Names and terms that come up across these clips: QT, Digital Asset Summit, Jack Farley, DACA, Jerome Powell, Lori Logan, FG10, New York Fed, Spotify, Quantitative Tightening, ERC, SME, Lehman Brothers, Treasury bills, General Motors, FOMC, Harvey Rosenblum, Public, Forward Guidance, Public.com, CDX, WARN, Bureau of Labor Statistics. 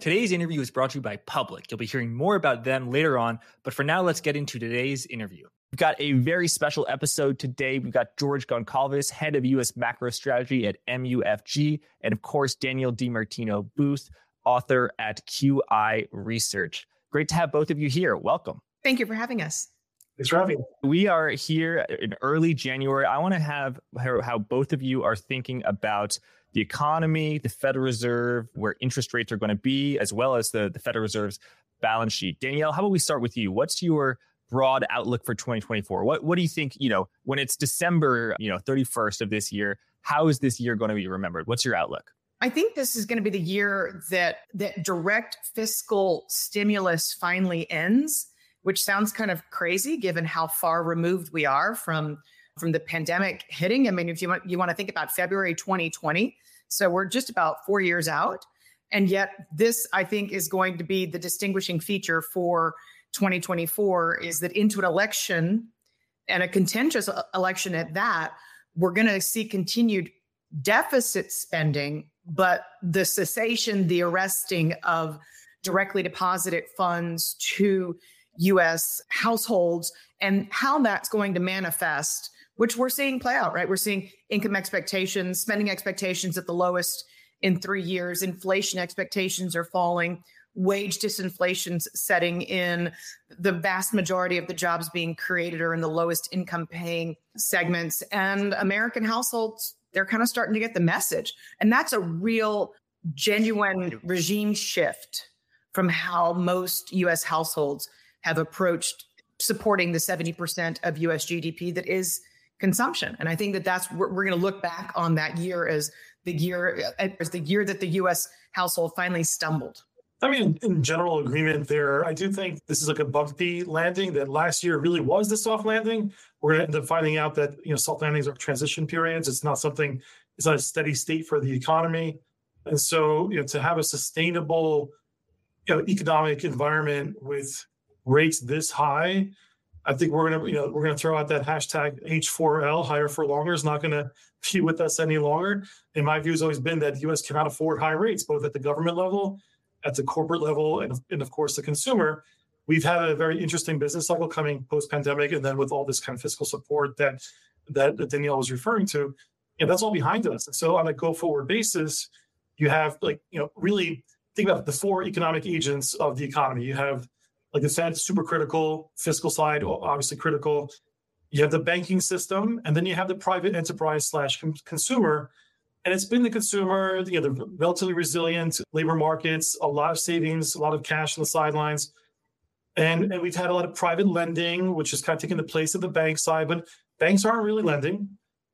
Today's interview is brought to you by Public. You'll be hearing more about them later on, but for now, let's get into today's interview. We've got a very special episode today. We've got George Goncalves, head of U.S. macro strategy at MUFG, and of course, Danielle DiMartino Booth, author at QI Research. Great to have both of you here. Welcome. Thank you for having us. Thanks for having us. We are here in early January. I want to have how both of you are thinking about the economy, the Federal Reserve, where interest rates are going to be, as well as the Federal Reserve's balance sheet. Danielle, how about we start with you? What's your broad outlook for 2024? What do you think, when it's December, 31st of this year, how is this year going to be remembered? What's your outlook? I think this is going to be the year that direct fiscal stimulus finally ends, which sounds kind of crazy given how far removed we are from the pandemic hitting. I mean, if you want to think about February 2020, so we're just about 4 years out. And yet this, I think, is going to be the distinguishing feature for 2024 is that into an election, and a contentious election at that, we're going to see continued deficit spending, but the cessation, the arresting of directly deposited funds to U.S. households and how that's going to manifest, which we're seeing play out, right? We're seeing income expectations, spending expectations at the lowest in 3 years. Inflation expectations are falling. Wage disinflation's setting in, the vast majority of the jobs being created are in the lowest income paying segments. And American households, they're kind of starting to get the message. And that's a real genuine regime shift from how most U.S. households have approached supporting the 70% of U.S. GDP that is consumption. And I think that's we're going to look back on that year as the year that the U.S. household finally stumbled. I mean, in general agreement there, I do think this is like a bumpy landing, that last year really was the soft landing. We're going to end up finding out that, soft landings are transition periods. It's not a steady state for the economy. And so, to have a sustainable, economic environment with rates this high, I think we're going to throw out that hashtag H4L, higher for longer, is not going to be with us any longer. And my view has always been that the U.S. cannot afford high rates, both at the government level, at the corporate level, and of course, the consumer. We've had a very interesting business cycle coming post-pandemic, and then with all this kind of fiscal support that Danielle was referring to, that's all behind us. And so on a go-forward basis, you have really think about the four economic agents of the economy. You have the Fed, super critical, fiscal side, obviously critical. You have the banking system, and then you have the private enterprise / consumer. And it's been the consumer, the relatively resilient labor markets, a lot of savings, a lot of cash on the sidelines. And we've had a lot of private lending, which is kind of taking the place of the bank side, but banks aren't really lending.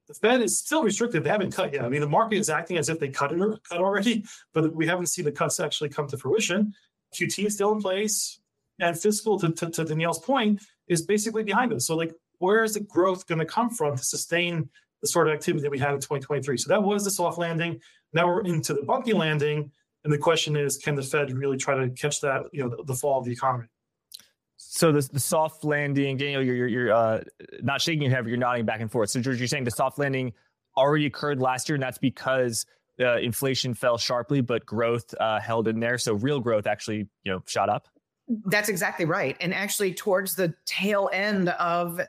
The Fed is still restrictive. They haven't cut yet. I mean, the market is acting as if they cut already, but we haven't seen the cuts actually come to fruition. QT is still in place. And fiscal, to Danielle's point, is basically behind us. So where is the growth going to come from to sustain the sort of activity that we had in 2023. So that was the soft landing. Now we're into the bumpy landing. And the question is, can the Fed really try to catch that, the fall of the economy? So the soft landing, Danielle, you're not shaking your head, but you're nodding back and forth. So George, you're saying the soft landing already occurred last year, and that's because inflation fell sharply, but growth held in there. So real growth actually, shot up. That's exactly right. And actually towards the tail end of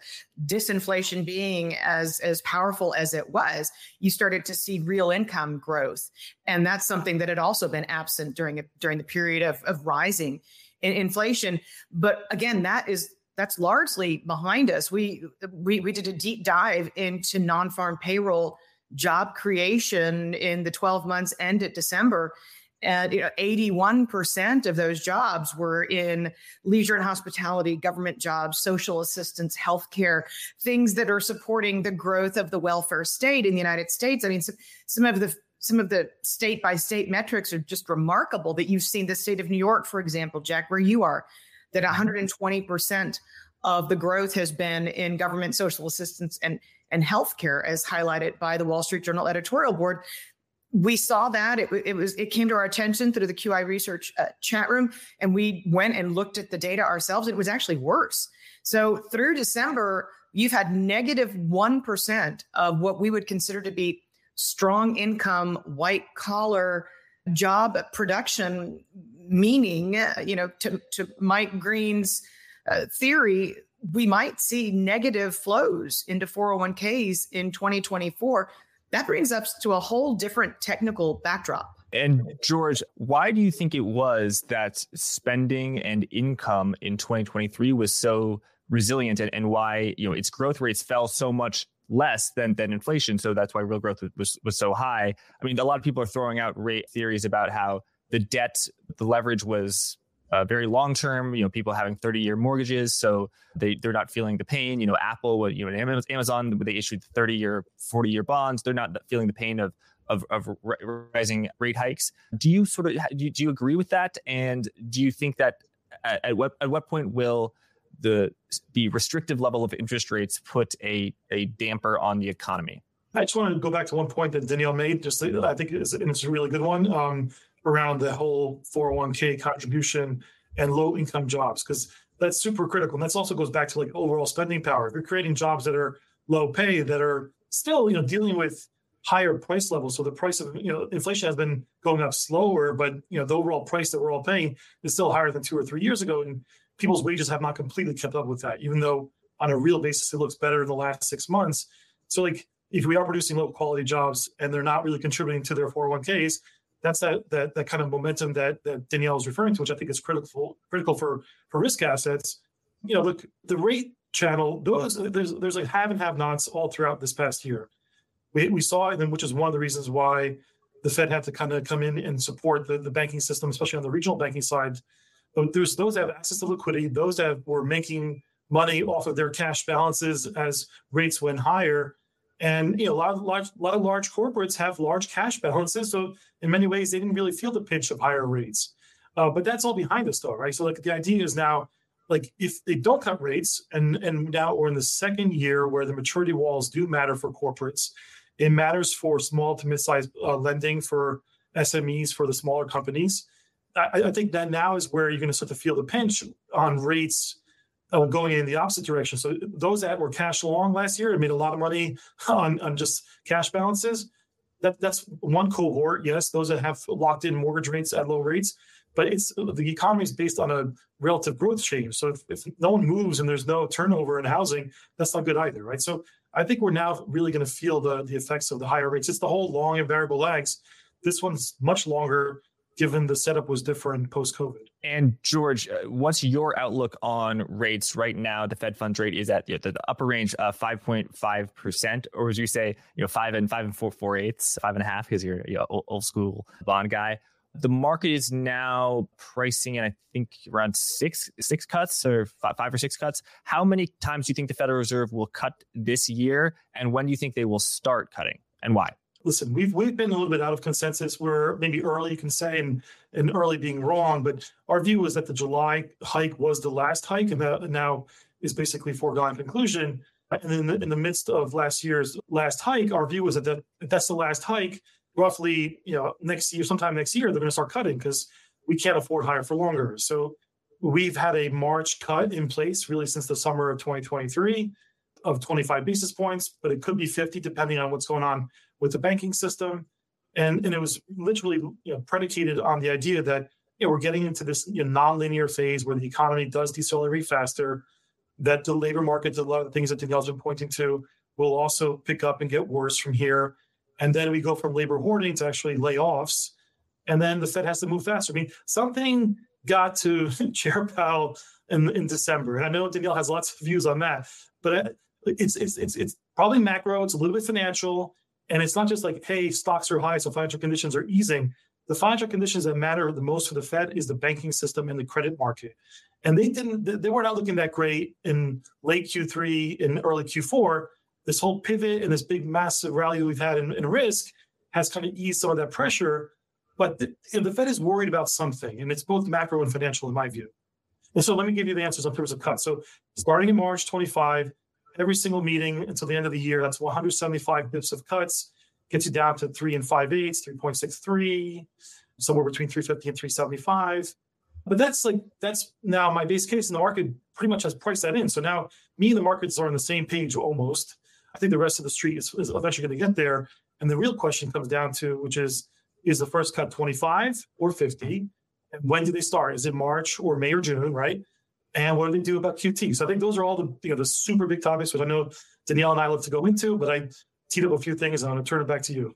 disinflation being as powerful as it was, you started to see real income growth. And that's something that had also been absent during the period of rising in inflation. But again, that's largely behind us. We did a deep dive into non-farm payroll job creation in the 12 months ended December. And 81% of those jobs were in leisure and hospitality, government jobs, social assistance, healthcare, things that are supporting the growth of the welfare state in the United States. I mean, some of the state by state metrics are just remarkable. That you've seen the state of New York, for example, Jack, where you are, that 120% of the growth has been in government social assistance and healthcare, as highlighted by the Wall Street Journal editorial board. We saw that it came to our attention through the QI Research chat room, and we went and looked at the data ourselves. It was actually worse. So through December, you've had negative 1% of what we would consider to be strong income, white collar job production meaning, to Mike Green's theory, we might see negative flows into 401ks in 2024. That brings us to a whole different technical backdrop. And George, why do you think it was that spending and income in 2023 was so resilient, and why its growth rates fell so much less than inflation? So that's why real growth was so high. I mean, a lot of people are throwing out rate theories about how the debt, the leverage was very long-term, people having 30-year mortgages, so they're not feeling the pain. Apple, Amazon, they issued 30-year, 40-year bonds. They're not feeling the pain of rising rate hikes. Do you agree with that? And do you think that at what point will the restrictive level of interest rates put a damper on the economy? I just want to go back to one point that Danielle made. I think it's a really good one around the whole 401k contribution and low income jobs, because that's super critical. And that also goes back to overall spending power. If you're creating jobs that are low pay, that are still dealing with higher price levels. So the price of inflation has been going up slower, but the overall price that we're all paying is still higher than 2 or 3 years ago. And people's wages have not completely kept up with that, even though on a real basis, it looks better in the last 6 months. So if we are producing low quality jobs and they're not really contributing to their 401ks, that's that kind of momentum that Danielle is referring to, which I think is critical for risk assets. Look, the rate channel, there's have and have nots all throughout this past year. We saw it, which is one of the reasons why the Fed had to kind of come in and support the banking system, especially on the regional banking side. But there's those that have access to liquidity, those that were making money off of their cash balances as rates went higher. And a lot of large corporates have large cash balances. So in many ways, they didn't really feel the pinch of higher rates. But that's all behind us, though, right? So the idea is now, if they don't cut rates, and now we're in the second year where the maturity walls do matter for corporates. It matters for small to mid-sized lending, for SMEs, for the smaller companies. I think that now is where you're going to start to feel the pinch on rates going in the opposite direction. So those that were cash long last year and made a lot of money on just cash balances, that's one cohort, yes, those that have locked in mortgage rates at low rates. But the economy is based on a relative growth change. So if no one moves and there's no turnover in housing, that's not good either, right? So I think we're now really going to feel the effects of the higher rates. It's the whole long and variable lags. This one's much longer, given the setup was different post-COVID. And George, what's your outlook on rates right now? The Fed funds rate is at the upper range, 5.5%, or would you say 5 and 4/8, 5.5, because you're old school bond guy. The market is now pricing, and I think around six cuts or five or six cuts. How many times do you think the Federal Reserve will cut this year, and when do you think they will start cutting, and why? Listen, we've been a little bit out of consensus. We're maybe early, you can say, and early being wrong, but our view was that the July hike was the last hike, and that now is basically foregone conclusion. And in the midst of last year's last hike, our view was that that's the last hike. Roughly, next year, sometime next year, they're going to start cutting because we can't afford higher for longer. So we've had a March cut in place really since the summer of 2023 of 25 basis points, but it could be 50 depending on what's going on with the banking system. And it was literally predicated on the idea that we're getting into this nonlinear phase where the economy does decelerate faster, that the labor market, a lot of the things that Danielle's been pointing to, will also pick up and get worse from here. And then we go from labor hoarding to actually layoffs. And then the Fed has to move faster. I mean, something got to Chair Powell in December. And I know Danielle has lots of views on that. But it's probably macro. It's a little bit financial. And it's not just hey, stocks are high, so financial conditions are easing. The financial conditions that matter the most for the Fed is the banking system and the credit market. And they were not looking that great in late Q3 and early Q4. This whole pivot and this big massive rally we've had in risk has kind of eased some of that pressure. But the Fed is worried about something, and it's both macro and financial in my view. And so let me give you the answers in terms of cuts. So starting in March 25, every single meeting until the end of the year, that's 175 bips of cuts, gets you down to 3 5/8, 3.63, somewhere between 350 and 375. But that's now my base case, and the market pretty much has priced that in. So now me and the markets are on the same page almost. I think the rest of the street is eventually going to get there. And the real question comes down to, which is the first cut 25 or 50? When do they start? Is it March or May or June, right? And what do they do about QT? So I think those are all the, you know, the super big topics, which I know Danielle and I love to go into, but I teed up a few things and I'm going to turn it back to you.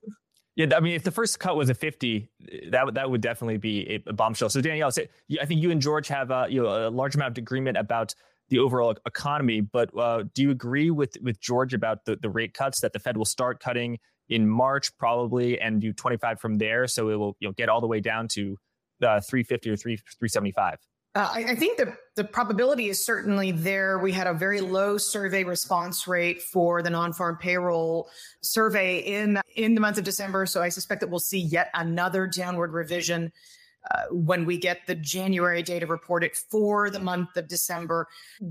Yeah, I mean, if the first cut was a 50, that would definitely be a bombshell. So Danielle, I think you and George have a large amount of agreement about the overall economy, but do you agree with George about the rate cuts, that the Fed will start cutting in March probably and do 25 from there, so it will get all the way down to 350 or 375? I think the probability is certainly there. We had a very low survey response rate for the non-farm payroll survey in the month of December, so I suspect that we'll see yet another downward revision when we get the January data reported for the month of December.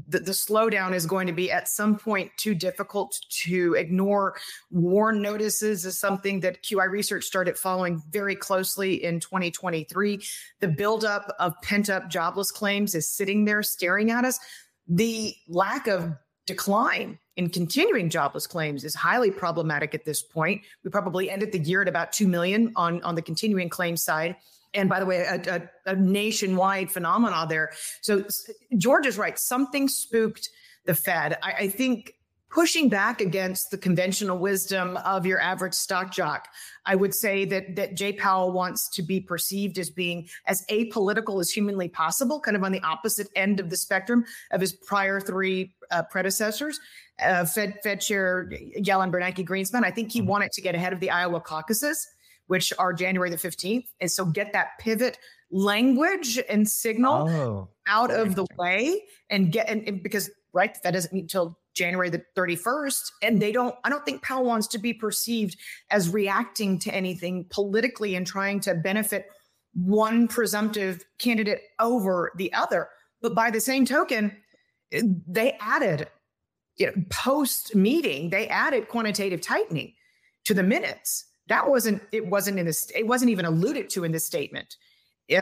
The slowdown is going to be at some point too difficult to ignore. WARN notices is something that QI Research started following very closely in 2023. The buildup of pent-up jobless claims is sitting there staring at us. The lack of decline in continuing jobless claims is highly problematic at this point. We probably ended the year at about 2 million on the continuing claims side. And by the way, a nationwide phenomena there. So George is right. Something spooked the Fed. I think pushing back against the conventional wisdom of your average stock jock, I would say that Jay Powell wants to be perceived as being as apolitical as humanly possible, kind of on the opposite end of the spectrum of his prior three predecessors, Fed Chair Yellen, Bernanke, Greenspan. I think he wanted to get ahead of the Iowa caucuses, which are January the 15th. And so get that pivot language and signal out of the way and get, and because, right, the Fed doesn't meet until January the 31st. And I don't think Powell wants to be perceived as reacting to anything politically and trying to benefit one presumptive candidate over the other. But by the same token, they added, post-meeting, they added quantitative tightening to the minutes. It wasn't even alluded to in this statement.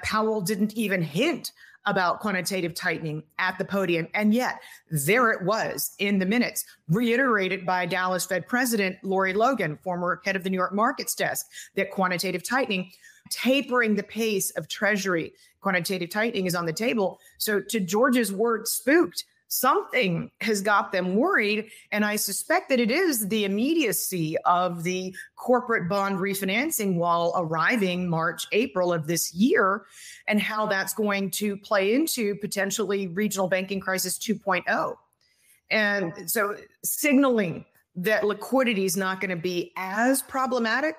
Powell didn't even hint about quantitative tightening at the podium. And yet there it was in the minutes, reiterated by Dallas Fed President Lori Logan, former head of the New York markets desk, that quantitative tightening, tapering the pace of Treasury quantitative tightening is on the table. So to George's word, spooked, something has got them worried, and I suspect that it is the immediacy of the corporate bond refinancing wall arriving March, April of this year, and how that's going to play into potentially regional banking crisis 2.0. And so signaling that liquidity is not going to be as problematic,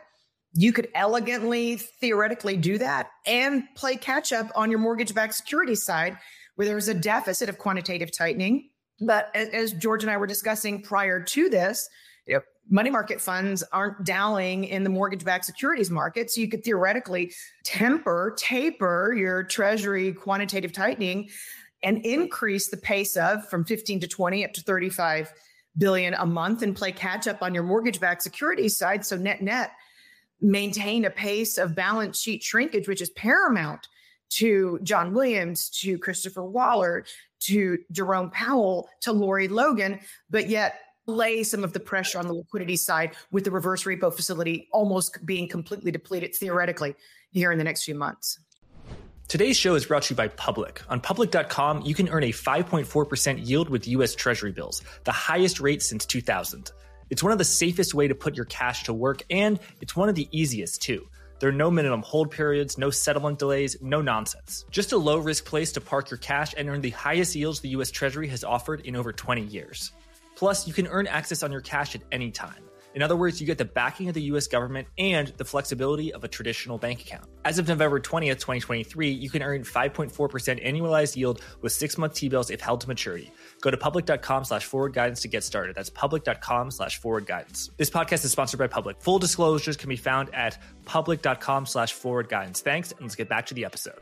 you could elegantly, theoretically do that and play catch-up on your mortgage-backed security side, where there was a deficit of quantitative tightening. But as George and I were discussing prior to this, money market funds aren't dallying in the mortgage-backed securities market. So you could theoretically taper your Treasury quantitative tightening and increase the pace of from 15 to 20 up to 35 billion a month and play catch up on your mortgage-backed securities side. So net-net, maintain a pace of balance sheet shrinkage, which is paramount to John Williams, to Christopher Waller, to Jerome Powell, to Lori Logan, but yet lay some of the pressure on the liquidity side with the reverse repo facility almost being completely depleted theoretically here in the next few months. Today's show is brought to you by Public. On Public.com, you can earn a 5.4% yield with U.S. Treasury bills, the highest rate since 2000. It's one of the safest way to put your cash to work, and it's one of the easiest, too. There are no minimum hold periods, no settlement delays, no nonsense. Just a low-risk place to park your cash and earn the highest yields the U.S. Treasury has offered in over 20 years. Plus, you can earn access on your cash at any time. In other words, you get the backing of the U.S. government and the flexibility of a traditional bank account. As of November 20th, 2023, you can earn 5.4% annualized yield with 6-month T-bills if held to maturity. Go to public.com/forwardguidance to get started. That's public.com/forwardguidance. This podcast is sponsored by Public. Full disclosures can be found at public.com/forwardguidance. Thanks, and let's get back to the episode.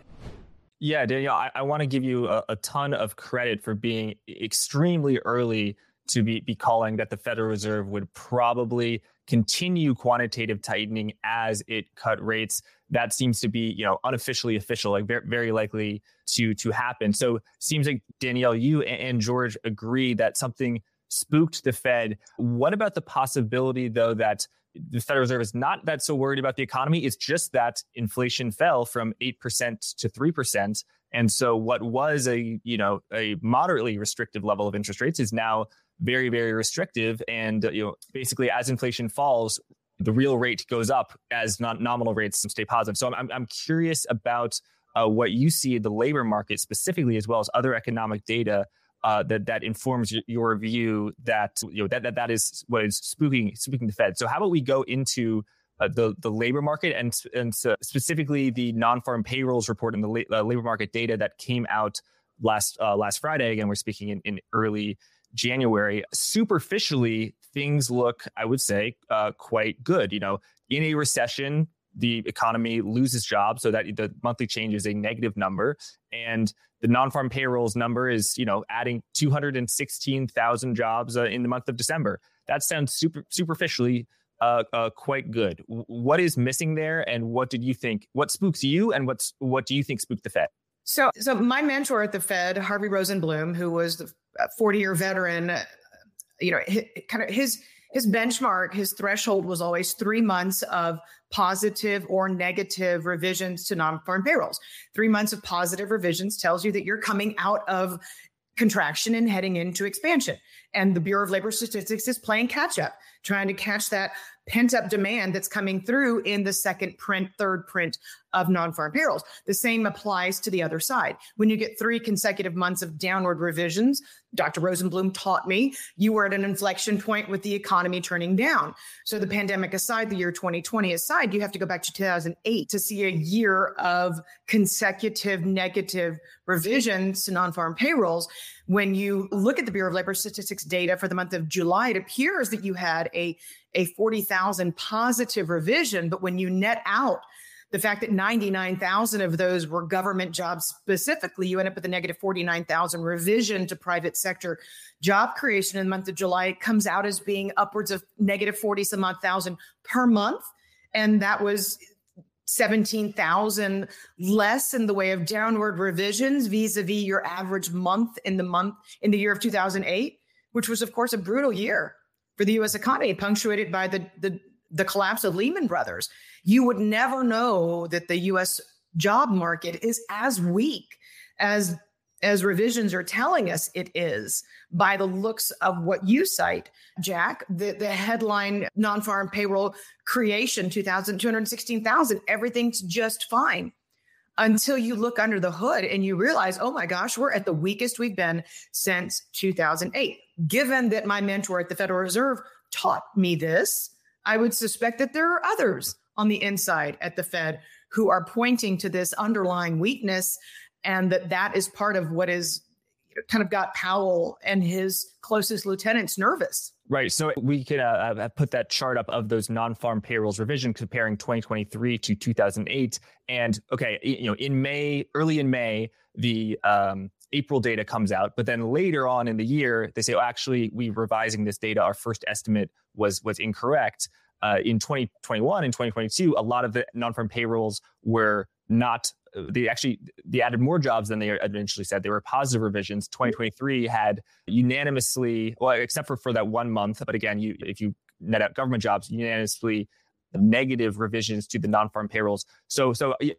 Yeah, Danielle, I want to give you a ton of credit for being extremely early to be calling that the Federal Reserve would probably continue quantitative tightening as it cut rates. That seems to be, unofficially official, like very, very likely to happen. So it seems like, Danielle, you and George agree that something spooked the Fed. What about the possibility, though, that the Federal Reserve is not that so worried about the economy. It's just that inflation fell from 8% to 3%. And so what was a moderately restrictive level of interest rates is now very, very restrictive. And basically, as inflation falls, the real rate goes up as nominal rates stay positive. So I'm curious about what you see in the labor market specifically, as well as other economic data that informs your view that that is what is spooking the Fed. So how about we go into the labor market and so specifically the non-farm payrolls report and the labor market data that came out last Friday. Again, we're speaking in early January. Superficially, things look, I would say, quite good. In a recession, the economy loses jobs, so that the monthly change is a negative number. And the non-farm payrolls number is, adding 216,000 jobs in the month of December. That sounds superficially quite good. What is missing there, and what did you think? What spooks you, and what do you think spooked the Fed? So my mentor at the Fed, Harvey Rosenblum, who was the 40-year veteran, his benchmark, his threshold was always 3 months of positive or negative revisions to non-farm payrolls. 3 months of positive revisions tells you that you're coming out of contraction and heading into expansion. And the Bureau of Labor Statistics is playing catch up, trying to catch that pent-up demand that's coming through in the second print, third print of non-farm payrolls. The same applies to the other side. When you get 3 consecutive months of downward revisions, Dr. Rosenblum taught me, you were at an inflection point with the economy turning down. So the pandemic aside, the year 2020 aside, you have to go back to 2008 to see a year of consecutive negative revisions to non-farm payrolls. When you look at the Bureau of Labor Statistics data for the month of July, it appears that you had a 40,000 positive revision. But when you net out the fact that 99,000 of those were government jobs specifically, you end up with a negative 49,000 revision to private sector job creation in the month of July. It comes out as being upwards of negative 40,000 per month. And that was 17,000 less in the way of downward revisions vis-a-vis your average month in the year of 2008, which was, of course, a brutal year for the U.S. economy, punctuated by the collapse of Lehman Brothers. You would never know that the U.S. job market is as weak as revisions are telling us it is by the looks of what you cite, Jack, the headline non-farm payroll creation, 216,000. Everything's just fine until you look under the hood and you realize, oh my gosh, we're at the weakest we've been since 2008. Given that my mentor at the Federal Reserve taught me this, I would suspect that there are others on the inside at the Fed who are pointing to this underlying weakness, and that is part of what is kind of got Powell and his closest lieutenants nervous. Right. So we could put that chart up of those non-farm payrolls revision comparing 2023 to 2008. And okay, in May, early in May, the April data comes out, but then later on in the year, they say, oh, actually, we're revising this data. Our first estimate was incorrect. In 2021 and 2022, a lot of the non-farm payrolls were not, they added more jobs than they eventually said. They were positive revisions. 2023 had unanimously, well, except for that 1 month, but again, if you net out government jobs, unanimously negative revisions to the non-farm payrolls. So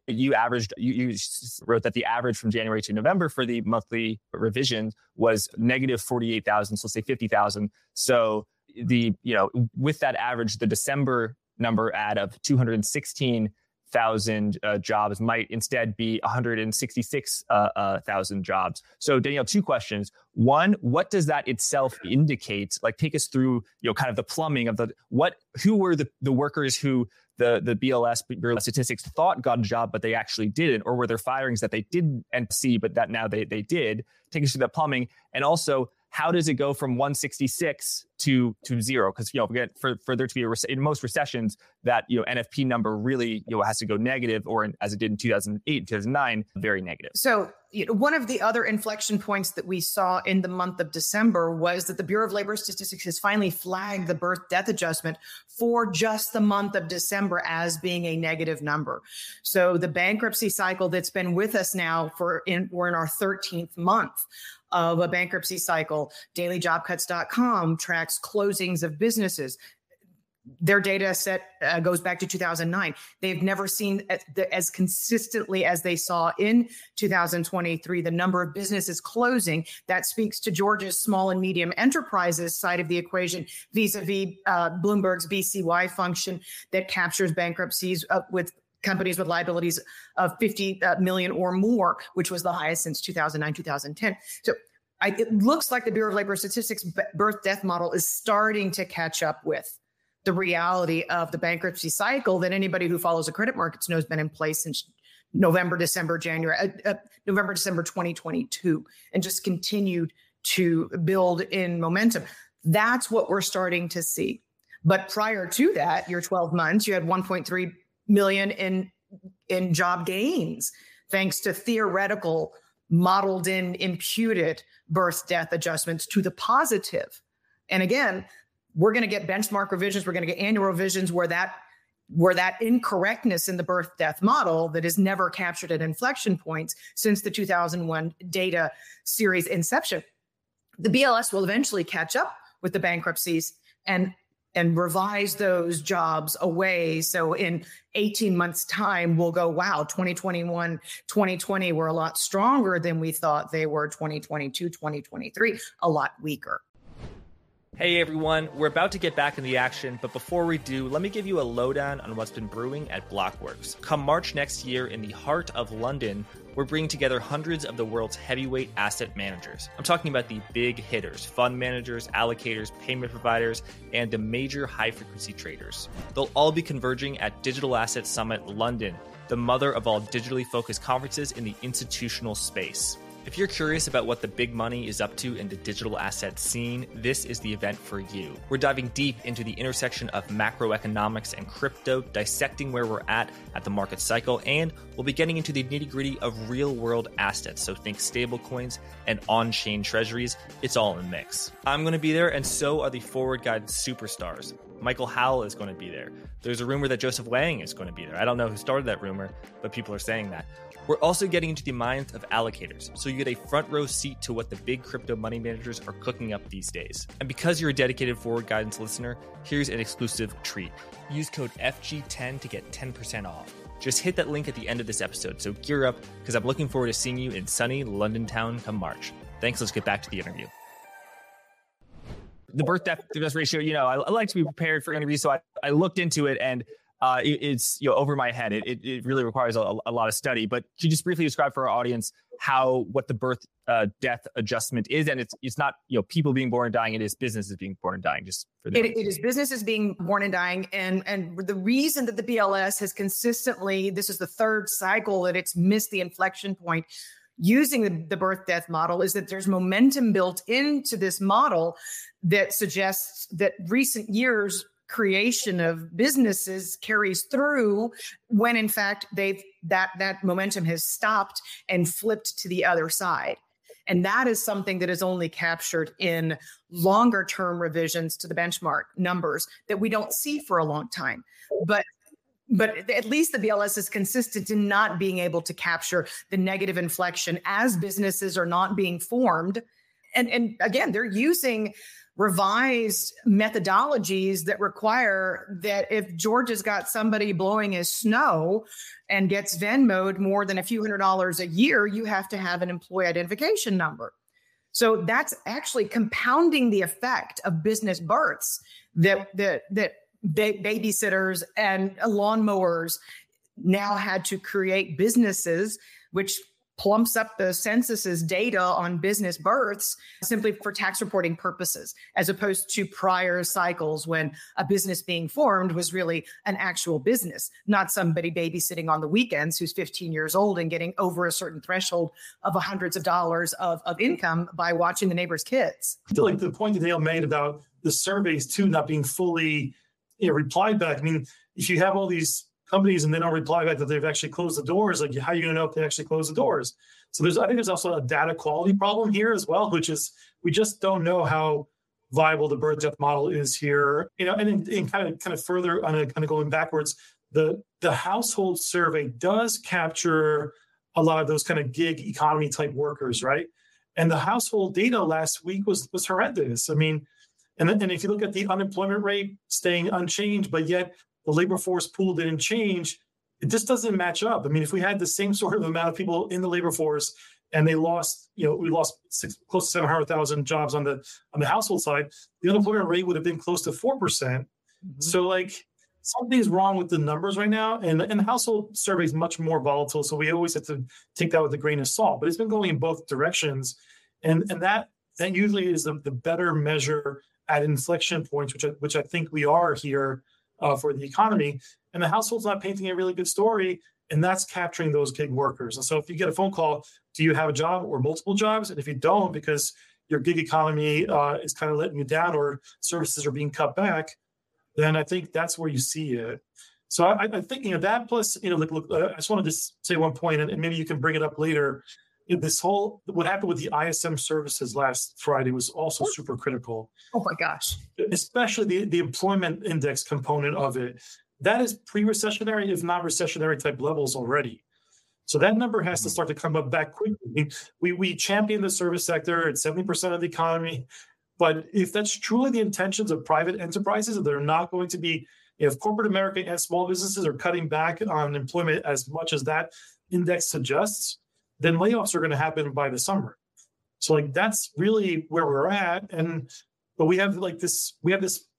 you wrote that the average from January to November for the monthly revision was negative 48,000. So let's say 50,000. So with that average, the December number add of 216,000 jobs might instead be 166,000 jobs. So Danielle, 2 questions. One, what does that itself indicate? Like, take us through, kind of the plumbing of who were the workers who the BLS, Bureau of Statistics, thought got a job, but they actually didn't, or were there firings that they didn't see, but that now they did? Take us through that plumbing. And also, how does it go from 166 to zero? Because for there to be in most recessions, that NFP number really has to go negative, or as it did in 2008, 2009, very negative. So one of the other inflection points that we saw in the month of December was that the Bureau of Labor Statistics has finally flagged the birth-death adjustment for just the month of December as being a negative number. So the bankruptcy cycle that's been with us now we're in our 13th month of a bankruptcy cycle. DailyJobCuts.com tracks closings of businesses. Their data set goes back to 2009. They've never seen as consistently as they saw in 2023, the number of businesses closing. That speaks to Georgia's small and medium enterprises side of the equation vis-a-vis Bloomberg's BCY function that captures bankruptcies with companies with liabilities of 50 million or more, whiwhich was the highest since 2009, 2010. So it looks like the Bureau of Labor Statistics birth-death model is starting to catch up with the reality of the bankruptcy cycle that anybody who follows the credit markets knows has been in place since November, December 2022, and just continued to build in momentum. That's what we're starting to see. But prior to that, your 12 months, you had 1.3 million in job gains, thanks to theoretical, modeled in, imputed birth-death adjustments to the positive. And again, we're going to get benchmark revisions. We're going to get annual revisions where that incorrectness in the birth-death model that is never captured at inflection points since the 2001 data series inception. The BLS will eventually catch up with the bankruptcies and revise those jobs away. So in 18 months' time, we'll go, wow, 2021, 2020 were a lot stronger than we thought they were, 2022, 2023, a lot weaker. Hey everyone, we're about to get back in the action, but before we do, let me give you a lowdown on what's been brewing at Blockworks. Come March next year in the heart of London, we're bringing together hundreds of the world's heavyweight asset managers. I'm talking about the big hitters, fund managers, allocators, payment providers, and the major high-frequency traders. They'll all be converging at Digital Asset Summit London, the mother of all digitally focused conferences in the institutional space. If you're curious about what the big money is up to in the digital asset scene, this is the event for you. We're diving deep into the intersection of macroeconomics and crypto, dissecting where we're at the market cycle, and we'll be getting into the nitty-gritty of real-world assets. So think stablecoins and on-chain treasuries. It's all in the mix. I'm going to be there, and so are the Forward Guide superstars. Michael Howell is going to be there. There's a rumor that Joseph Lang is going to be there. I don't know who started that rumor, but people are saying that. We're also getting into the minds of allocators, so you get a front row seat to what the big crypto money managers are cooking up these days. And because you're a dedicated Forward Guidance listener, here's an exclusive treat. Use code FG10 to get 10% off. Just hit that link at the end of this episode, so gear up, because I'm looking forward to seeing you in sunny London town come March. Thanks, let's get back to the interview. The birth-death ratio, I like to be prepared for interviews, so I looked into it, and it's over my head. It really requires a lot of study. But could you just briefly describe for our audience what the birth-death adjustment is? And it's not people being born and dying. It is businesses being born and dying. Just for that, it is businesses being born and dying. And the reason that the BLS has consistently, this is the third cycle that it's missed the inflection point using the birth-death model, is that there's momentum built into this model that suggests that recent years' creation of businesses carries through when, in fact, that momentum has stopped and flipped to the other side. And that is something that is only captured in longer-term revisions to the benchmark numbers that we don't see for a long time. But at least the BLS is consistent in not being able to capture the negative inflection as businesses are not being formed. And again, they're using revised methodologies that require that if George has got somebody blowing his snow and gets Venmo'd more than a few $100s a year, you have to have an employee identification number. So that's actually compounding the effect of business births that babysitters and lawnmowers now had to create businesses, which plumps up the census's data on business births simply for tax reporting purposes, as opposed to prior cycles when a business being formed was really an actual business, not somebody babysitting on the weekends who's 15 years old and getting over a certain threshold of hundreds of dollars of income by watching the neighbor's kids. Like the point that Dale made about the surveys, too, not being fully replied back. I mean, if you have all these companies and they don't reply back that they've actually closed the doors, like how are you going to know if they actually closed the doors? So I think there's also a data quality problem here as well, which is we just don't know how viable the birth-death model is here. And kind of further on, kind of going backwards, the household survey does capture a lot of those kind of gig economy type workers, right? And the household data last week was horrendous. I mean, And if you look at the unemployment rate staying unchanged, but yet the labor force pool didn't change, it just doesn't match up. I mean, if we had the same sort of amount of people in the labor force and they lost, you know, we lost close to 700,000 jobs on the household side, the unemployment rate would have been close to 4%. Mm-hmm. So like something's wrong with the numbers right now. And the household survey is much more volatile. So we always have to take that with a grain of salt, but it's been going in both directions. And that usually is the better measure at inflection points, which I think we are here for the economy. And the household's not painting a really good story, and that's capturing those gig workers. And so if you get a phone call, do you have a job or multiple jobs? And if you don't, because your gig economy is kind of letting you down or services are being cut back, then I think that's where you see it. So I think, you know, that plus, you know, look, I just want to just say one point, and maybe you can bring it up later. This whole, what happened with the ISM services last Friday was also super critical. Oh my gosh. Especially the employment index component of it. That is pre-recessionary, if not recessionary type levels already. So that number has to start to come up back quickly. We champion the service sector at 70% of the economy. But if that's truly the intentions of private enterprises, they're not going to be, if corporate America and small businesses are cutting back on employment as much as that index suggests, then layoffs are going to happen by the summer. So like that's really where we're at. But we have this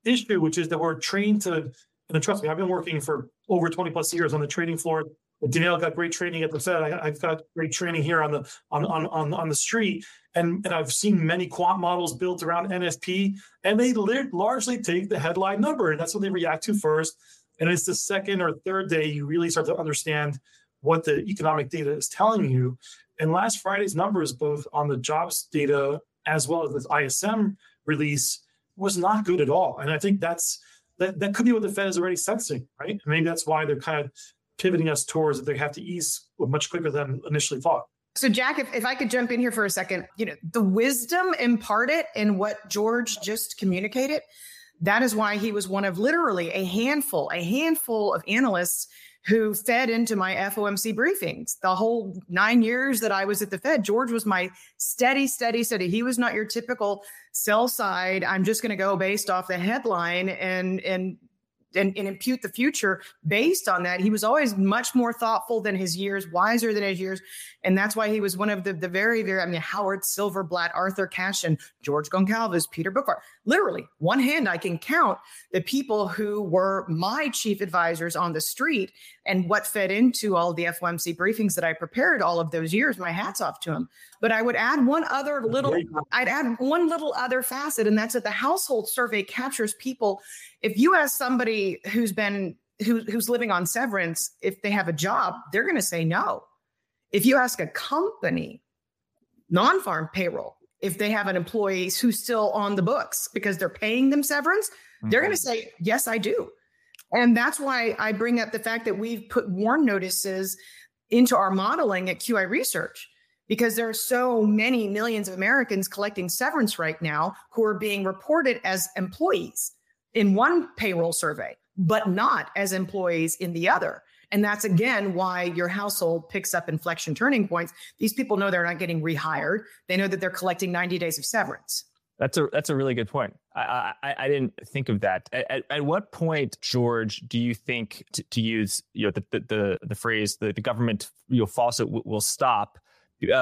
issue, which is that we're trained to, and trust me, I've been working for over 20 plus years on the trading floor. Danielle got great training at the Fed. I've got great training here on the street. And I've seen many quant models built around NFP, and they largely take the headline number, and that's what they react to first. And it's the second or third day you really start to understand what the economic data is telling you. And last Friday's numbers, both on the jobs data as well as this ISM release, was not good at all. And I think that could be what the Fed is already sensing, right? Maybe that's why they're kind of pivoting us towards that they have to ease much quicker than initially thought. So Jack, if I could jump in here for a second, you know, the wisdom imparted in what George just communicated, that is why he was one of literally a handful of analysts who fed into my FOMC briefings. The whole 9 years that I was at the Fed, George was my steady. He was not your typical sell side, I'm just going to go based off the headline and impute the future based on that. He was always much more thoughtful than his years, wiser than his years. And that's why he was one of the very, very, Howard Silverblatt, Arthur Cashin, George Goncalves, Peter Boockvar. Literally, one hand I can count the people who were my chief advisors on the street and what fed into all the FOMC briefings that I prepared all of those years. My hat's off to him. But I would add one other facet, and that's that the household survey captures people. If you ask somebody who's living on severance, if they have a job, they're going to say no. If you ask a company, non-farm payroll, if they have an employee who's still on the books because they're paying them severance, mm-hmm. they're going to say, yes, I do. And that's why I bring up the fact that we've put WARN notices into our modeling at QI Research, because there are so many millions of Americans collecting severance right now who are being reported as employees in one payroll survey, but not as employees in the other. And that's, again, why your household picks up inflection turning points. These people know they're not getting rehired. They know that they're collecting 90 days of severance. That's a really good point. I didn't think of that. At what point, George, do you think, to use, you know, the phrase, the government, you know, faucet will stop?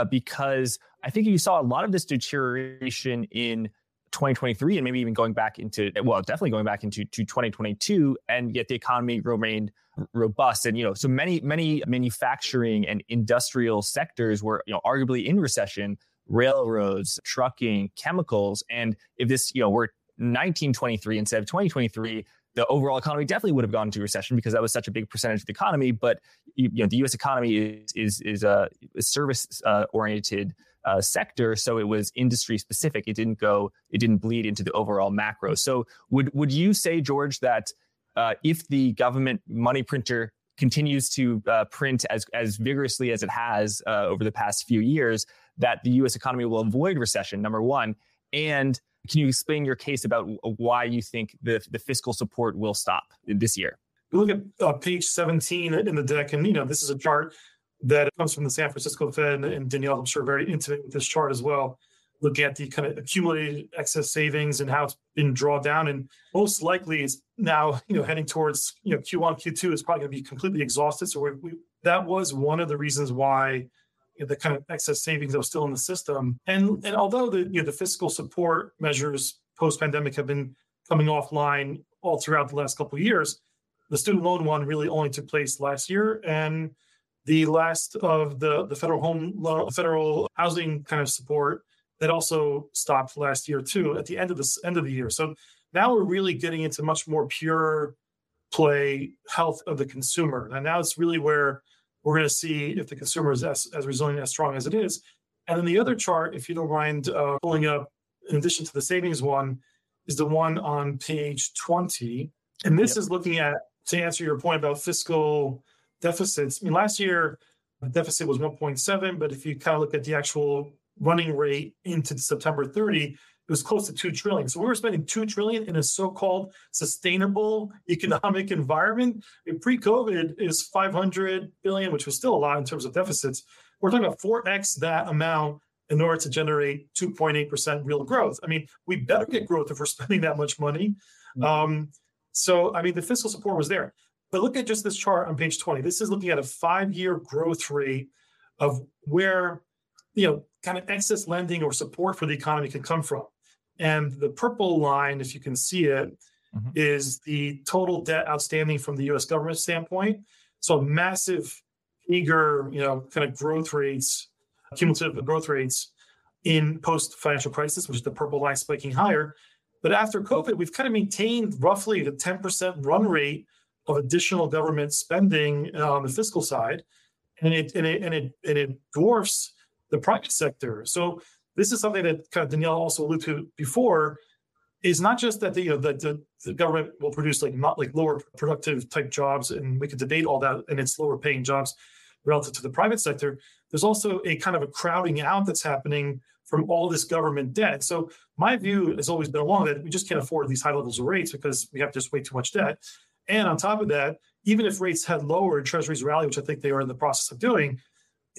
Because I think you saw a lot of this deterioration in 2023 and maybe even going back into, well, definitely going back into 2022, and yet the economy remained robust. And, you know, so many manufacturing and industrial sectors were, you know, arguably in recession, railroads, trucking, chemicals. And if this, you know, were 1923 instead of 2023, the overall economy definitely would have gone into recession because that was such a big percentage of the economy. But you know, the U.S. economy is a service-oriented sector, so it was industry-specific. It didn't bleed into the overall macro. So would you say, George, that if the government money printer continues to print as vigorously as it has over the past few years, that the U.S. economy will avoid recession? Number one, and can you explain your case about why you think the fiscal support will stop this year? We look at page 17 in the deck, and you know this is a chart that comes from the San Francisco Fed, and Danielle, I'm sure, very intimate with this chart as well. look at the kind of accumulated excess savings and how it's been drawn down. And most likely it's now, heading towards, Q1, Q2 is probably going to be completely exhausted. So that was one of the reasons why the kind of excess savings that was still in the system. And although the fiscal support measures post-pandemic have been coming offline all throughout the last couple of years, the student loan one really only took place last year. And the last of the federal housing kind of support that also stopped last year too, at the end of the year. So now we're really getting into much more pure play health of the consumer. And now it's really where we're going to see if the consumer is as resilient, as strong as it is. And then the other chart, if you don't mind pulling up, in addition to the savings one, is the one on page 20. And this is looking at, to answer your point about fiscal deficits. I mean, last year, the deficit was 1.7, but if you kind of look at the actual running rate into September 30, it was close to $2 trillion. So we were spending $2 trillion in a so-called sustainable economic environment. And pre-COVID is $500 billion, which was still a lot in terms of deficits. We're talking about 4x that amount in order to generate 2.8% real growth. I mean, we better get growth if we're spending that much money. The fiscal support was there. But look at just this chart on page 20. This is looking at a 5-year growth rate of where, kind of excess lending or support for the economy can come from. And the purple line, if you can see it, is the total debt outstanding from the U.S. government standpoint. So massive, eager, kind of growth rates, cumulative growth rates in post-financial crisis, which is the purple line spiking higher. But after COVID, we've kind of maintained roughly the 10% run rate of additional government spending on the fiscal side, and it dwarfs the private sector. So this is something that kind of Danielle also alluded to before. Is not just that the government will produce not lower productive type jobs, and we could debate all that, and it's lower paying jobs relative to the private sector. There's also a kind of a crowding out that's happening from all this government debt. So my view has always been along that we just can't afford these high levels of rates because we have just way too much debt. And on top of that, even if rates had lowered, Treasuries rally, which I think they are in the process of doing,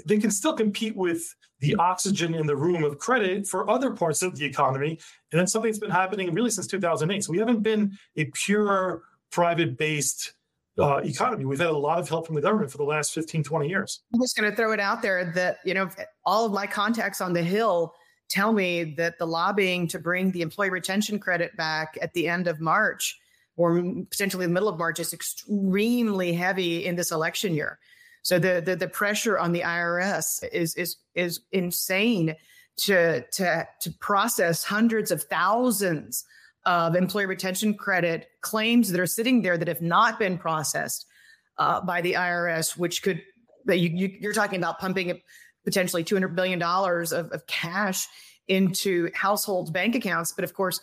they can still compete with the oxygen in the room of credit for other parts of the economy. And that's something that's been happening really since 2008. So we haven't been a pure private-based economy. We've had a lot of help from the government for the last 15, 20 years. I'm just going to throw it out there that, all of my contacts on the Hill tell me that the lobbying to bring the employee retention credit back at the end of March or potentially the middle of March is extremely heavy in this election year. So the pressure on the IRS is insane to process hundreds of thousands of employee retention credit claims that are sitting there that have not been processed by the IRS, which could, you're talking about pumping potentially $200 billion of cash into household bank accounts. But of course,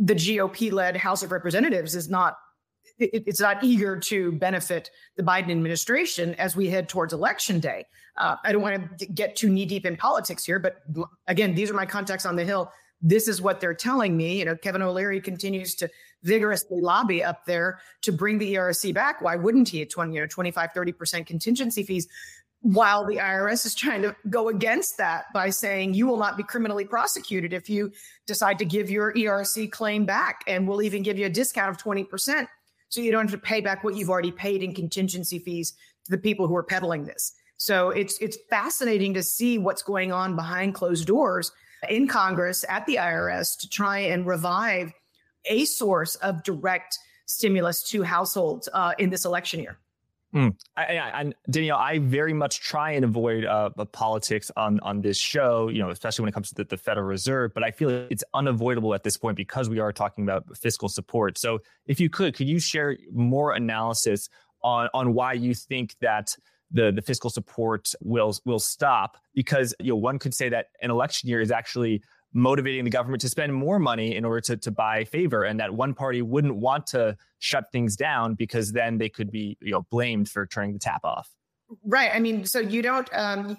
the GOP-led House of Representatives is not, it's not eager to benefit the Biden administration as we head towards Election Day. I don't want to get too knee-deep in politics here, but again, these are my contacts on the Hill. This is what they're telling me. Kevin O'Leary continues to vigorously lobby up there to bring the ERC back. Why wouldn't he? 25, 30% contingency fees, while the IRS is trying to go against that by saying you will not be criminally prosecuted if you decide to give your ERC claim back, and we'll even give you a discount of 20%. So you don't have to pay back what you've already paid in contingency fees to the people who are peddling this. So it's fascinating to see what's going on behind closed doors in Congress at the IRS to try and revive a source of direct stimulus to households in this election year. And Danielle, I very much try and avoid politics on this show, especially when it comes to the Federal Reserve. But I feel it's unavoidable at this point because we are talking about fiscal support. So if you could you share more analysis on why you think that the fiscal support will stop? Because one could say that an election year is actually motivating the government to spend more money in order to buy favor, and that one party wouldn't want to shut things down because then they could be blamed for turning the tap off. Right. I mean, so you don't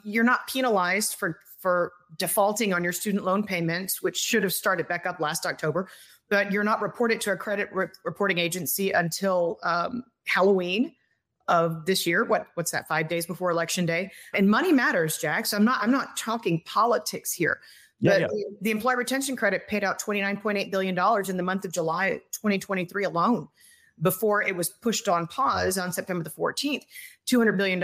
you're not penalized for defaulting on your student loan payments, which should have started back up last October, but you're not reported to a credit reporting agency until Halloween of this year. What's that? 5 days before Election Day. And money matters, Jack. So I'm not talking politics here. The Employee Retention Credit paid out $29.8 billion in the month of July 2023 alone before it was pushed on pause on September the 14th. $200 billion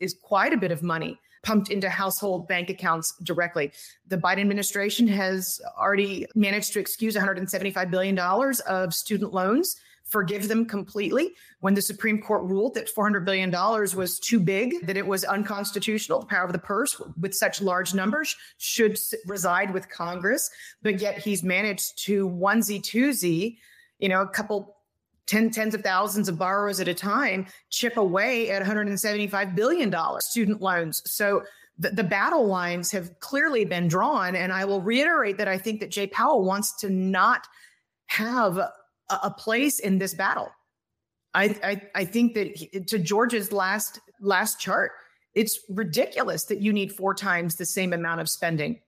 is quite a bit of money pumped into household bank accounts directly. The Biden administration has already managed to excuse $175 billion of student loans, forgive them completely, when the Supreme Court ruled that $400 billion was too big, that it was unconstitutional. The power of the purse with such large numbers should reside with Congress, but yet he's managed to onesie, twosie, a couple tens of thousands of borrowers at a time, chip away at $175 billion student loans. So the battle lines have clearly been drawn. And I will reiterate that I think that Jay Powell wants to not have a place in this battle. I think that to George's last chart, it's ridiculous that you need 4 times the same amount of spending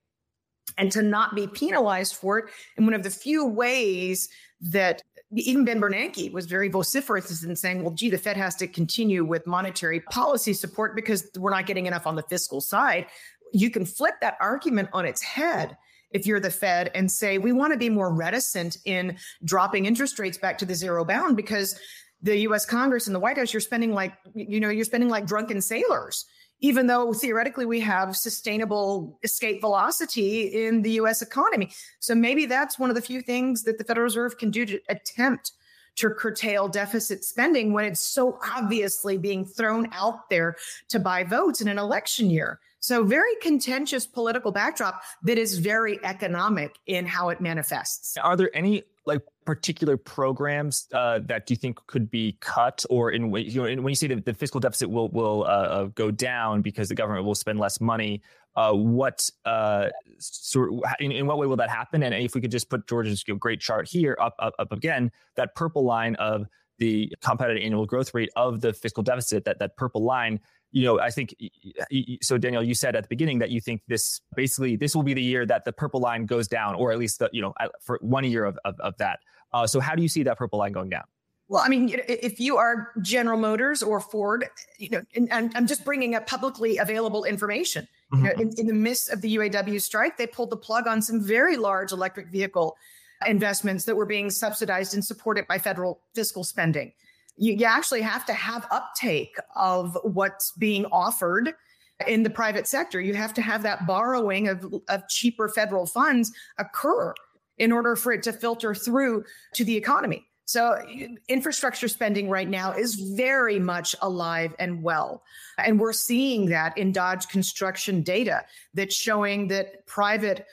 and to not be penalized for it. And one of the few ways that even Ben Bernanke was very vociferous in saying, well, gee, the Fed has to continue with monetary policy support because we're not getting enough on the fiscal side. You can flip that argument on its head if you're the Fed and say, we want to be more reticent in dropping interest rates back to the zero bound because the U.S. Congress and the White House, you're spending like drunken sailors, even though theoretically we have sustainable escape velocity in the U.S. economy. So maybe that's one of the few things that the Federal Reserve can do to attempt to curtail deficit spending when it's so obviously being thrown out there to buy votes in an election year. So very contentious political backdrop that is very economic in how it manifests. Are there any particular programs that you think could be cut, or when you say that the fiscal deficit will go down because the government will spend less money, in what way will that happen? And if we could just put George's great chart here up again, that purple line of the compounded annual growth rate of the fiscal deficit, that purple line. I think so, Danielle, you said at the beginning that you think this will be the year that the purple line goes down, or at least for 1 year of that. So how do you see that purple line going down? Well, I mean, if you are General Motors or Ford, and I'm just bringing up publicly available information. Mm-hmm. In the midst of the UAW strike, they pulled the plug on some very large electric vehicle investments that were being subsidized and supported by federal fiscal spending. You actually have to have uptake of what's being offered in the private sector. You have to have that borrowing of cheaper federal funds occur in order for it to filter through to the economy. So infrastructure spending right now is very much alive and well. And we're seeing that in Dodge construction data that's showing that private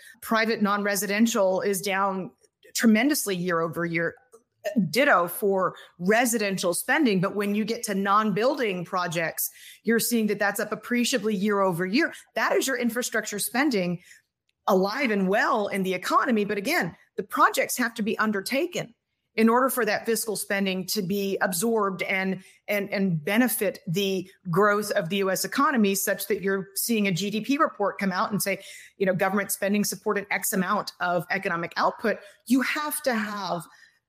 non-residential is down tremendously year over year. Ditto for residential spending. But when you get to non-building projects, you're seeing that that's up appreciably year over year. That is your infrastructure spending alive and well in the economy. But again, the projects have to be undertaken in order for that fiscal spending to be absorbed and benefit the growth of the U.S. economy, such that you're seeing a GDP report come out and say, government spending supported X amount of economic output. You have to have